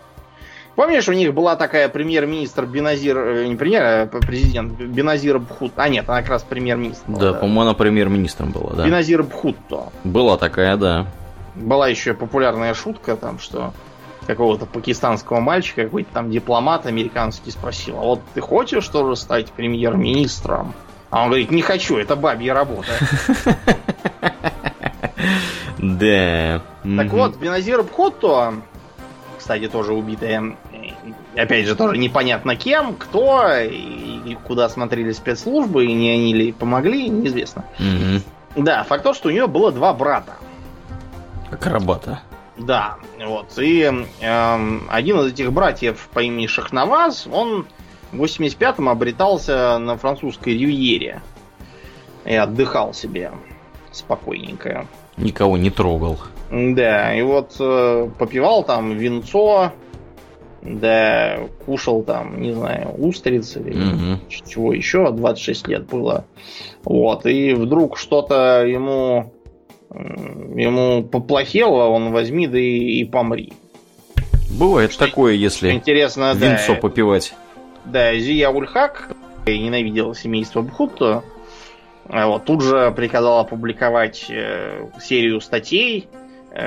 Помнишь, у них была такая премьер-министр Беназир... Не премьер, а президент Беназир Бхут... А нет, она как раз премьер-министр была. Да, да, по-моему, она премьер-министром была, да. Беназир Бхутто. Была такая, да. Была еще популярная шутка, там, что какого-то пакистанского мальчика, какой-то там дипломат американский спросил: а вот ты хочешь тоже стать премьер-министром? А он говорит: не хочу, это бабья работа. Да. Так вот, Беназир Бхутто... Кстати, тоже убитая. Опять же, тоже непонятно кем, кто и куда смотрели спецслужбы, и не они ли помогли, неизвестно. Угу. Да, факт то, что у нее было два брата. Акробата. Да, вот. И э, один из этих братьев по имени Шахнаваз, он в восемьдесят пятом обретался на французской ривьере. И отдыхал себе спокойненько. Никого не трогал. Да, и вот э, попивал там винцо, да, кушал там, не знаю, устрицы, угу. чего еще, двадцать шесть лет было. Вот, и вдруг что-то ему, ему поплохело, он возьми да и, и помри. Бывает что такое, если интересно, винцо да, попивать. Да, Зияуль-хак ненавидела семейство Бхутто. Вот, тут же приказал опубликовать э, серию статей,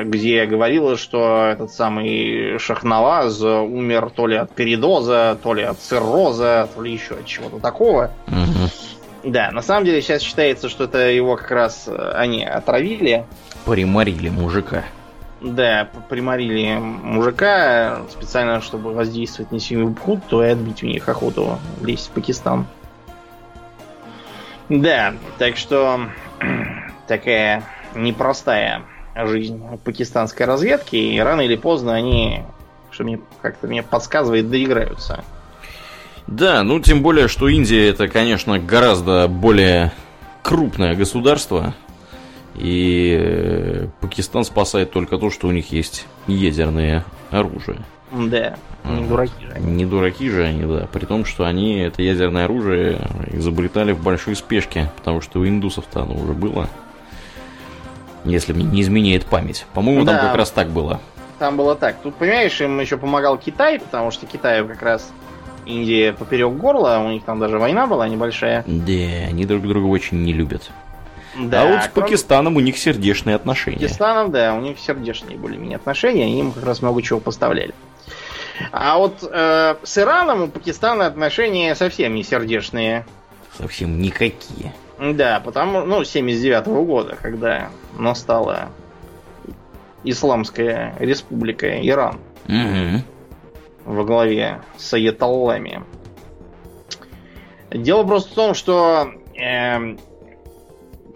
где говорилось, что этот самый Шахнаваз умер то ли от передоза, то ли от цирроза, то ли еще от чего-то такого. Угу. Да, на самом деле сейчас считается, что это его как раз они отравили. Приморили мужика. Да, приморили мужика специально, чтобы воздействовать на семью Бхутту и отбить у них охоту лезть в Пакистан. Да, так что такая непростая жизнь пакистанской разведки, и рано или поздно они, что мне как-то мне подсказывает, доиграются. Да, ну тем более, что Индия это, конечно, гораздо более крупное государство, и Пакистан спасает только то, что у них есть ядерное оружие. Да, не дураки же они. Не дураки же они, да. При том, что они это ядерное оружие изобретали в большой спешке, потому что у индусов-то оно уже было. Если мне не изменяет память. По-моему, да, там как раз так было. Там было так. Тут, понимаешь, им еще помогал Китай, потому что Китаю как раз Индия поперек горла, у них там даже война была небольшая. Да, они друг друга очень не любят. Да, а вот с кроме... Пакистаном у них сердечные отношения. С Пакистаном, да, у них сердечные более-менее отношения, они им как раз много чего поставляли. А вот э, с Ираном у Пакистана отношения совсем не сердечные. Совсем никакие. Да, потому, ну, с семьдесят девятого года, когда настала Исламская Республика Иран. Угу. Во главе с аятоллами. Дело просто в том, что... Э,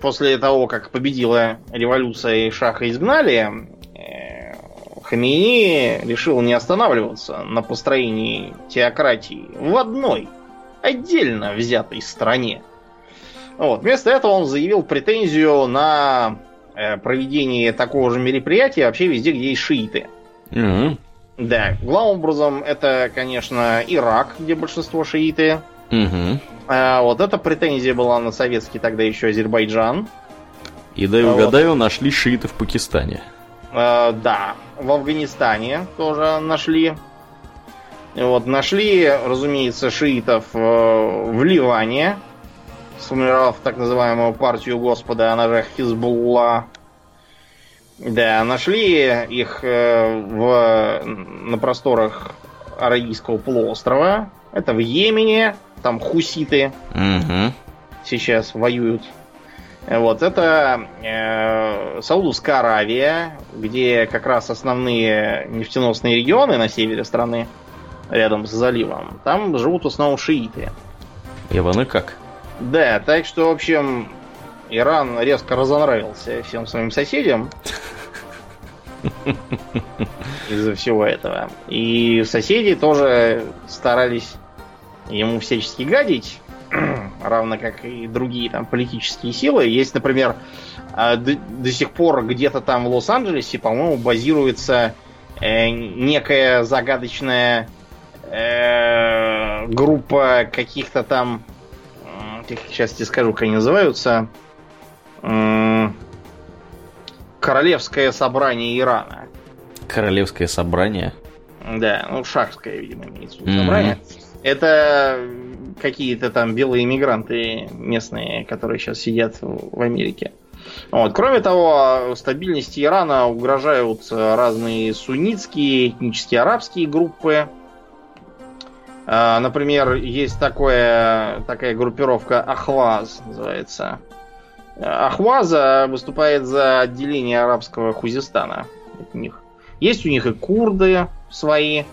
после того, как победила революция и Шаха изгнали, Хомейни решил не останавливаться на построении теократии в одной, отдельно взятой стране. Вот. Вместо этого он заявил претензию на проведение такого же мероприятия вообще везде, где есть шииты. Mm-hmm. Да, главным образом это, конечно, Ирак, где большинство шииты. Mm-hmm. А вот эта претензия была на советский тогда еще Азербайджан. И дай угадаю, вот. Нашли шиитов в Пакистане. А, да, в Афганистане тоже нашли. Вот, нашли, разумеется, шиитов в Ливане, сформировав так называемую партию Господа, она же Хизбулла. Да, нашли их в, на просторах Аравийского полуострова. Это в Йемене. Там хуситы угу. сейчас воюют. Вот это э, Саудовская Аравия, где как раз основные нефтеносные регионы на севере страны, рядом с заливом, там живут в основном шииты. Иваны как? Да, так что, в общем, Иран резко разонравился всем своим соседям из-за всего этого. И соседи тоже старались ему всячески гадить, равно как и другие там политические силы. Есть, например, до, до сих пор где-то там в Лос-Анджелесе, по-моему, базируется э, некая загадочная э, группа каких-то там, э, сейчас тебе скажу, как они называются, э, Королевское собрание Ирана. Королевское собрание? Да, ну шахское, видимо, имеется в виду собрание. Mm-hmm. Это какие-то там белые мигранты местные, которые сейчас сидят в Америке. Вот. Кроме того, стабильности Ирана угрожают разные суннитские, этнические арабские группы. Например, есть такое, такая группировка Ахваз, называется. Ахваза выступает за отделение арабского Хузистана от них. Есть у них и курды свои.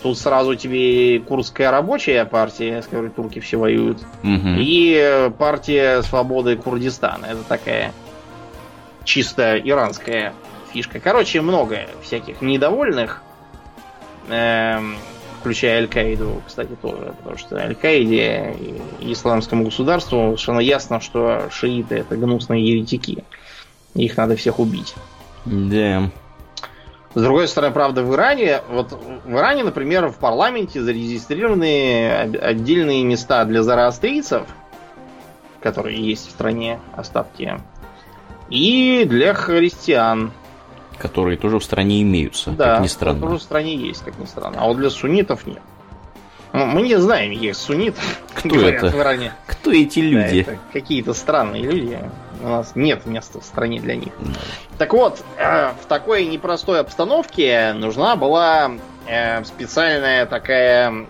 Тут сразу тебе и курдская рабочая партия, с которой турки все воюют, угу. и партия свободы Курдистана. Это такая чисто иранская фишка. Короче, много всяких недовольных, эм, включая Аль-Каиду, кстати, тоже. Потому что Аль-Каиде и исламскому государству совершенно ясно, что шииты — это гнусные еретики. Их надо всех убить. Да. С другой стороны, правда, в Иране, вот в Иране, например, в парламенте зарегистрированы отдельные места для зороастрийцев, которые есть в стране, остатки, и для христиан. Которые тоже в стране имеются, да, как ни странно. Да, тоже в стране есть, как ни странно. А вот для суннитов нет. Ну, мы не знаем, есть суннитов, кто говорят, это? В Иране. Кто эти люди? Да, какие-то странные люди. У нас нет места в стране для них. Так вот, э, в такой непростой обстановке нужна была э, специальная такая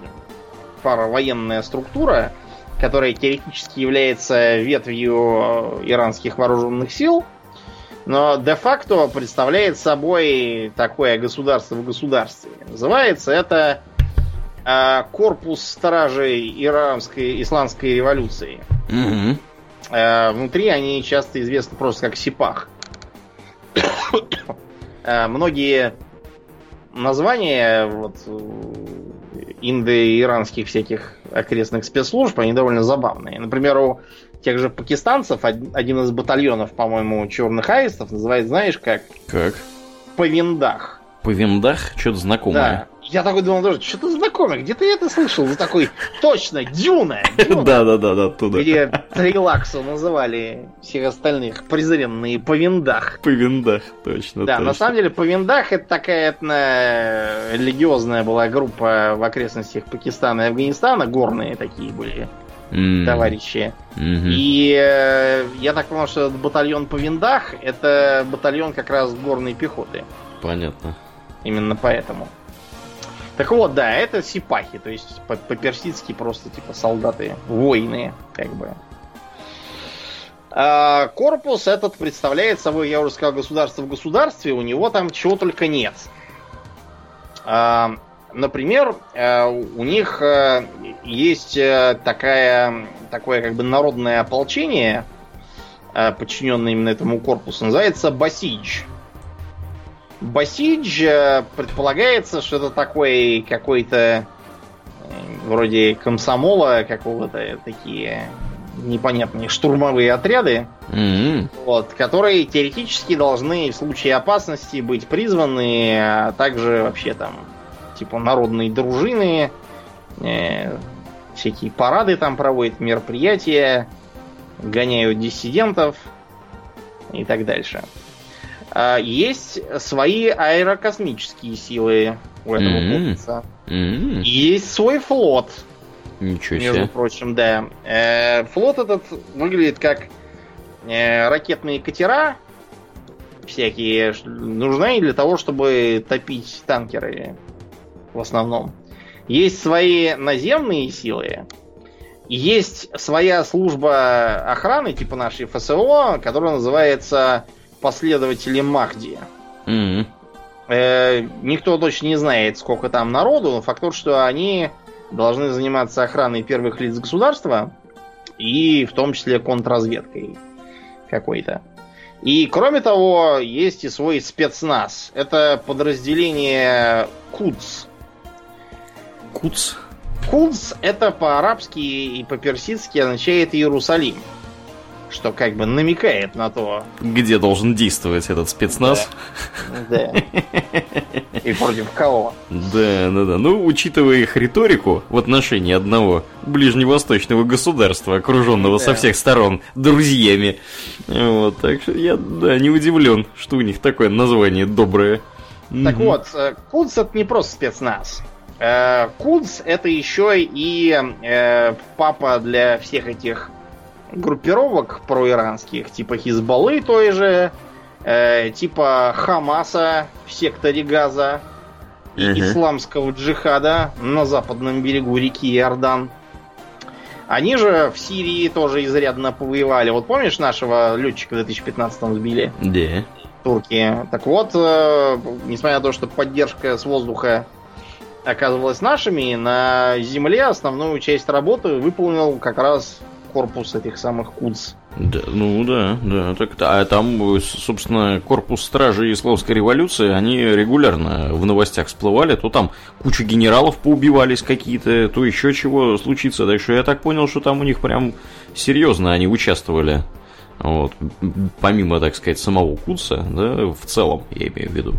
паравоенная структура, которая теоретически является ветвью иранских вооруженных сил, но де-факто представляет собой такое государство в государстве. Называется это э, Корпус стражей иранской исламской революции. Mm-hmm. Внутри они часто известны просто как сипах. Многие названия вот, индо-иранских всяких окрестных спецслужб, они довольно забавные. Например, у тех же пакистанцев один из батальонов, по-моему, черных аистов называют, знаешь, как? Как? Повиндах. Повиндах? Что-то знакомое. Да. Я такой думал, тоже, что-то знакомое, где-то я это слышал. Ты такой, точно, Дюна. Да-да-да, оттуда. Где Трилаксу называли всех остальных презренные повиндах. Повиндах, точно. Да, на самом деле повиндах — это такая этно-религиозная была группа в окрестностях Пакистана и Афганистана. Горные такие были товарищи. И я так понял, что батальон повиндах — это батальон как раз горной пехоты. Понятно. Именно поэтому. Так вот, да, это сипахи, то есть по-персидски просто типа солдаты, воины, как бы. А корпус этот представляет собой, я уже сказал, государство в государстве, у него там чего только нет. А, например, у них есть такая, такое как бы народное ополчение, подчиненное именно этому корпусу, называется басидж. Басидж, предполагается, что это такой какой-то вроде комсомола какого-то, такие непонятные штурмовые отряды, mm-hmm. вот, которые теоретически должны в случае опасности быть призваны, а также вообще там типа народные дружины, э, всякие парады там проводят, мероприятия, гоняют диссидентов и так дальше. Есть свои аэрокосмические силы у этого mm-hmm. корпуса. Mm-hmm. Есть свой флот. Ничего себе. Между прочим, да. Флот этот выглядит как ракетные катера всякие, нужны для того, чтобы топить танкеры в основном. Есть свои наземные силы. Есть своя служба охраны, типа нашей ФСО, которая называется... последователи Махди. Mm-hmm. Э, никто точно не знает, сколько там народу, но факт тот, что они должны заниматься охраной первых лиц государства и в том числе контрразведкой какой-то. И кроме того, есть и свой спецназ. Это подразделение Кудс. Кудс? Кудс — это по-арабски и по-персидски означает Иерусалим. что как бы намекает на то, где должен действовать этот спецназ. Да. И против кого. Да, да, да. Ну, учитывая их риторику в отношении одного ближневосточного государства, окруженного со всех сторон друзьями. Вот, так что я, да, не удивлен, что у них такое название доброе. Так вот, Кудс — это не просто спецназ. Кудс — это еще и папа для всех этих группировок проиранских, типа Хизбаллы той же, э, типа Хамаса в секторе Газа и uh-huh. исламского джихада на западном берегу реки Иордан. Они же в Сирии тоже изрядно повоевали. Вот помнишь, нашего летчика в две тысячи пятнадцатом сбили? Да. Yeah. Турки. Так вот, э, несмотря на то, что поддержка с воздуха оказывалась нашими, на земле основную часть работы выполнил как раз корпус этих самых Кудс. Да, ну да, да. Так, а там, собственно, корпус стражей Исламской революции, они регулярно в новостях всплывали. То там куча генералов поубивались какие-то, то еще чего случится. Так что я так понял, что там у них прям серьезно они участвовали. Вот. Помимо, так сказать, самого Кудса, да, в целом, я имею в виду,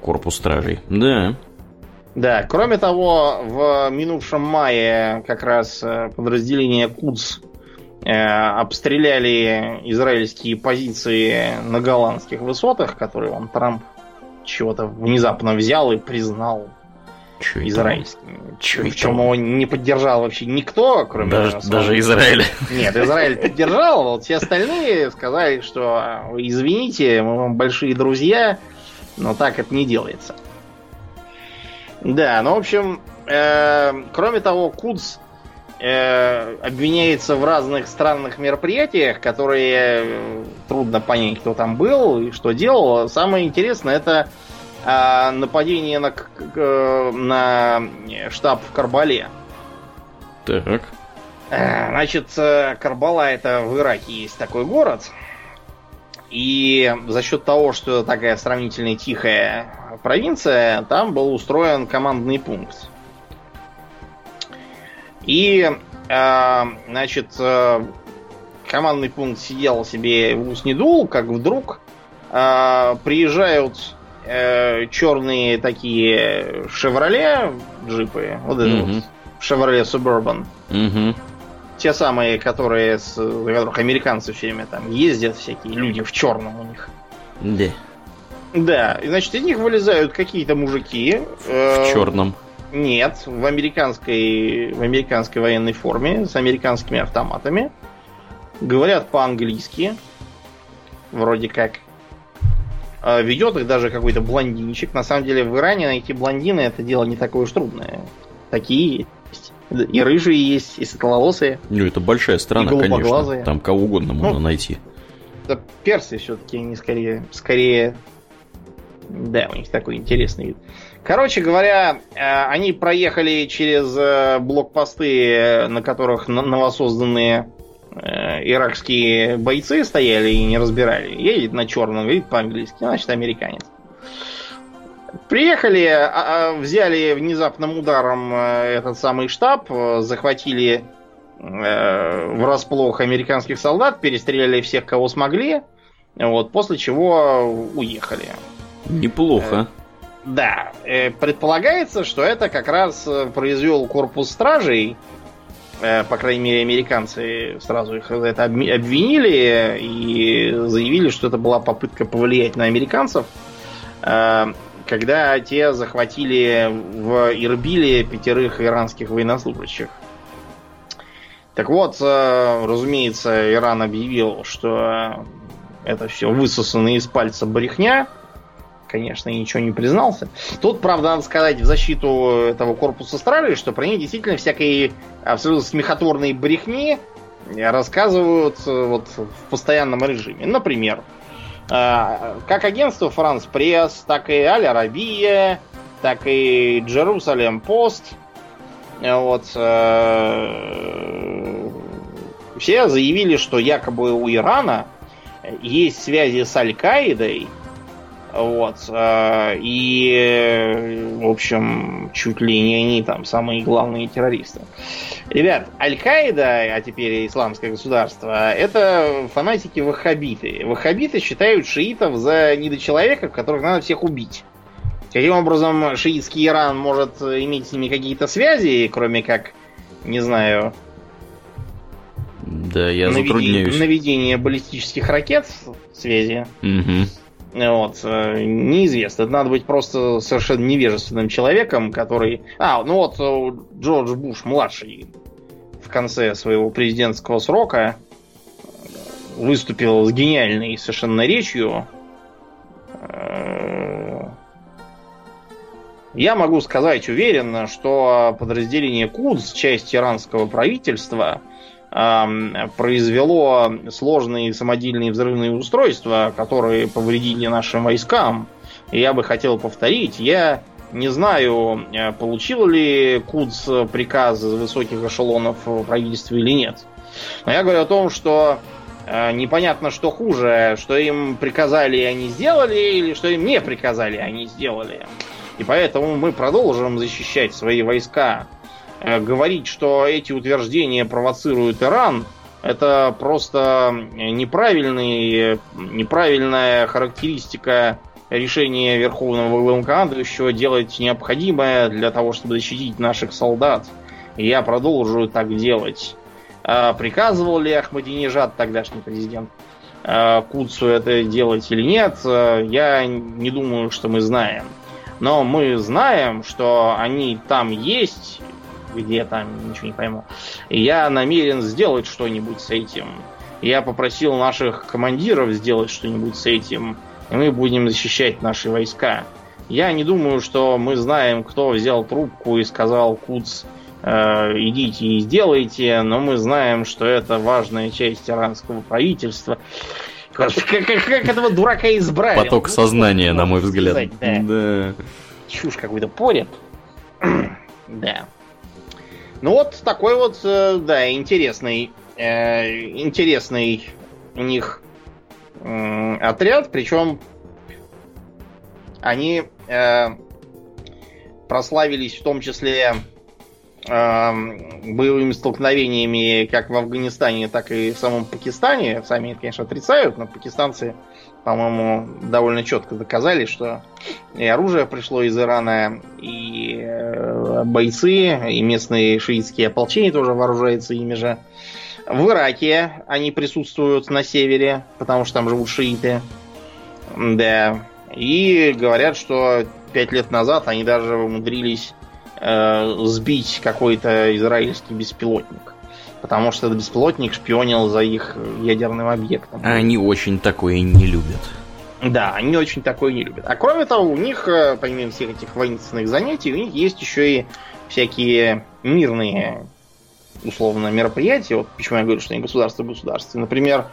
корпус стражей. Да. Да, кроме того, в минувшем мае как раз подразделение Кудс э, обстреляли израильские позиции на голландских высотах, которые он, Трамп, чего-то внезапно взял и признал Чё израильскими. Чё в чем его не поддержал вообще никто, кроме... Даже, даже Израиль. Нет, Израиль поддержал, вот все остальные сказали, что извините, мы вам большие друзья, но так это не делается. Да, ну, в общем, э, кроме того, Кудс э, обвиняется в разных странных мероприятиях, которые э, трудно понять, кто там был и что делал. Самое интересное — это э, нападение на, э, на штаб в Карбале. Так. Э, значит, Карбала — это в Ираке есть такой город. И за счет того, что такая сравнительно тихая провинция, там был устроен командный пункт. И, э, значит, э, командный пункт сидел себе в ус не дул, как вдруг э, приезжают э, черные такие «Шевроле» джипы, вот это mm-hmm. вот, «Шевроле Субербан». Mm-hmm. Те самые, которые, с которых американцы все время там ездят, всякие люди в черном у них. Да. Да, и значит, из них вылезают какие-то мужики. В э- черном. Нет, в американской, в американской военной форме, с американскими автоматами. Говорят по-английски. Вроде как. Э- ведет их даже какой-то блондинчик. На самом деле в Иране найти блондины — это дело не такое уж трудное. Такие есть. И рыжие есть, и светловолосые. Ну, это большая страна, конечно. Там кого угодно можно ну, найти. Да, персы все-таки, они скорее, скорее... Да, у них такой интересный вид. Короче говоря, они проехали через блокпосты, на которых новосозданные иракские бойцы стояли и не разбирали. Едет на черном, едет по-английски, значит, американец. Приехали, взяли внезапным ударом этот самый штаб, захватили врасплох американских солдат, перестреляли всех, кого смогли, вот, после чего уехали. Неплохо. Да, предполагается, что это как раз произвел корпус стражей, по крайней мере, американцы сразу их за это обвинили и заявили, что это была попытка повлиять на американцев, когда те захватили в Ирбиле пятерых иранских военнослужащих. Так вот, разумеется, Иран объявил, что это все высосанная из пальца брехня. Конечно, и ничего не признался. Тут, правда, надо сказать в защиту этого корпуса стражей, что про них действительно всякой абсолютно смехотворной брехни рассказывают вот в постоянном режиме. Например, как агентство France Press, так и Аль-Арабия, так и Jerusalem Post. Вот, э, все заявили, что якобы у Ирана есть связи с Аль-Каидой, Вот. И, в общем, чуть ли не они там самые главные террористы. Ребят, Аль-Каида, а теперь Исламское государство, это фанатики-ваххабиты. Ваххабиты считают шиитов за недочеловеков, которых надо всех убить. Каким образом шиитский Иран может иметь с ними какие-то связи, кроме как, не знаю... Да, я затрудняюсь. Наведение баллистических ракет в связи. Угу. Вот, неизвестно. Это надо быть просто совершенно невежественным человеком, который... А, ну вот Джордж Буш-младший в конце своего президентского срока выступил с гениальной совершенно речью. Я могу сказать уверенно, что подразделение Кудс, часть иранского правительства, произвело сложные самодельные взрывные устройства, которые повредили нашим войскам. И я бы хотел повторить, я не знаю, получил ли Кудс приказ из высоких эшелонов правительства или нет. Но я говорю о том, что непонятно, что хуже, что им приказали, они сделали, или что им не приказали, они сделали. И поэтому мы продолжим защищать свои войска. Говорить, что эти утверждения провоцируют Иран, это просто неправильный, неправильная характеристика решения Верховного Главнокомандующего делать необходимое для того, чтобы защитить наших солдат. И я продолжу так делать. Приказывал ли Ахмадинежад, тогдашний президент, Кудсу это делать или нет, я не думаю, что мы знаем. Но мы знаем, что они там есть... где там, ничего не пойму. Я намерен сделать что-нибудь с этим. Я попросил наших командиров сделать что-нибудь с этим. И мы будем защищать наши войска. Я не думаю, что мы знаем, кто взял трубку и сказал: Кудс, э, идите и сделайте. Но мы знаем, что это важная часть иранского правительства. Как, как, как этого дурака избрали? Поток ну, сознания, на мой взгляд. Сказать, да. Да. Чушь какую-то порят. Да. Ну вот такой вот, да, интересный, э, интересный у них э, отряд, причем они э, прославились в том числе э, боевыми столкновениями как в Афганистане, так и в самом Пакистане. Сами это, конечно, отрицают, но пакистанцы, по-моему, довольно четко доказали, что и оружие пришло из Ирана, и э, бойцы, и местные шиитские ополчения тоже вооружаются ими же. В Ираке они присутствуют на севере, потому что там живут шииты. Да. И говорят, что пять лет назад они даже умудрились э, сбить какой-то израильский беспилотник. Потому что этот беспилотник шпионил за их ядерным объектом. Они очень такое не любят. Да, они очень такое не любят. А кроме того, у них, помимо всех этих воинственных занятий, у них есть еще и всякие мирные, условно, мероприятия. Вот почему я говорю, что они государство в государстве. Например,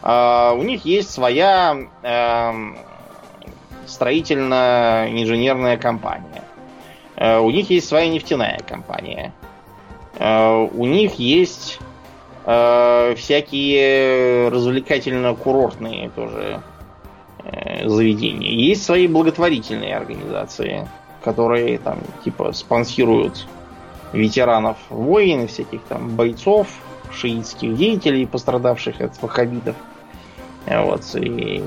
у них есть своя строительно-инженерная компания. У них есть своя нефтяная компания. Uh, у них есть uh, всякие развлекательно-курортные тоже uh, заведения. Есть свои благотворительные организации, которые там типа спонсируют ветеранов войн, всяких там бойцов, шиитских деятелей, пострадавших от ваххабитов, вот, и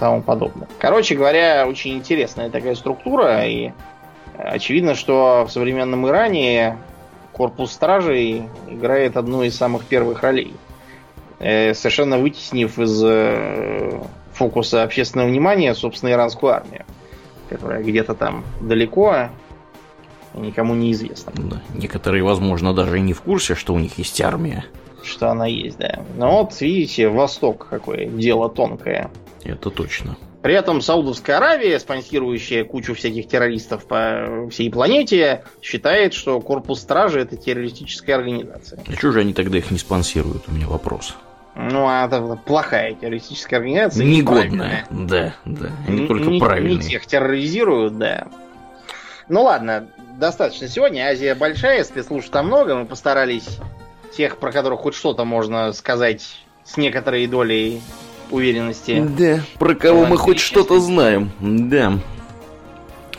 тому подобное. Короче говоря, очень интересная такая структура, и очевидно, что в современном Иране корпус стражей играет одну из самых первых ролей, совершенно вытеснив из фокуса общественного внимания, собственно, иранскую армию, которая где-то там далеко и никому не известна. Да, некоторые, возможно, даже и не в курсе, что у них есть армия. Что она есть, да. Но вот, видите, Восток какое дело тонкое. Это точно. При этом Саудовская Аравия, спонсирующая кучу всяких террористов по всей планете, считает, что корпус стражи — это террористическая организация. А чего же они тогда их не спонсируют? У меня вопрос. Ну, а это плохая террористическая организация. Негодная, да, да. Они Н- только не, правильные. Не всех терроризируют, да. Ну ладно, достаточно сегодня. Азия большая, спецслужб там много. Мы постарались тех, про которых хоть что-то можно сказать с некоторой долей уверенности. Да, про кого мы хоть что-то знаем. Да.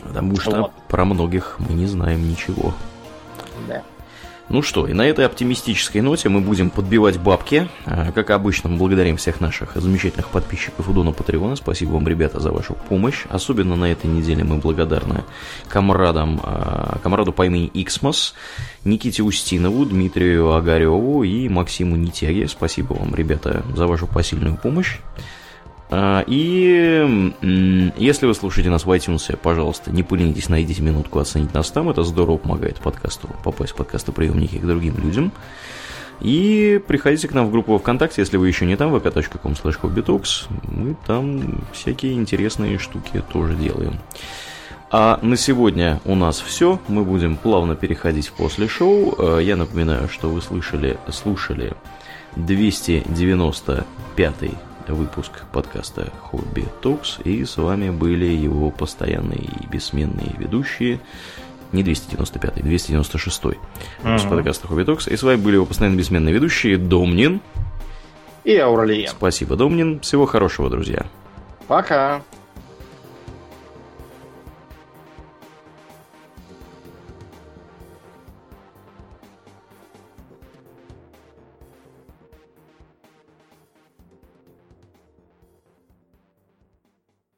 Потому что вот. Про многих мы не знаем ничего. Да. Ну что, и на этой оптимистической ноте мы будем подбивать бабки. Как обычно, мы благодарим всех наших замечательных подписчиков у Дона Патреона. Спасибо вам, ребята, за вашу помощь. Особенно на этой неделе мы благодарны комрадам, комраду по имени Иксмос, Никите Устинову, Дмитрию Огареву и Максиму Нитяге. Спасибо вам, ребята, за вашу посильную помощь. И если вы слушаете нас в iTunes, пожалуйста, не поленитесь, найдите минутку оценить нас там. Это здорово помогает подкасту попасть в подкастоприемники к другим людям. И приходите к нам в группу ВКонтакте, если вы еще не там, вэ ка точка ком слэш хобби токс. Мы там всякие интересные штуки тоже делаем. А на сегодня у нас все. Мы будем плавно переходить в после шоу. Я напоминаю, что вы слышали, слушали двести девяносто пятый выпуск подкаста Hobby Talks, и с вами были его постоянные и бессменные ведущие, не двести девяносто пятый, двести девяносто шестой выпуск mm-hmm. подкаста Hobby Talks, и с вами были его постоянные бессменные ведущие Домнин и Ауралия. Спасибо, Домнин. Всего хорошего, друзья. Пока.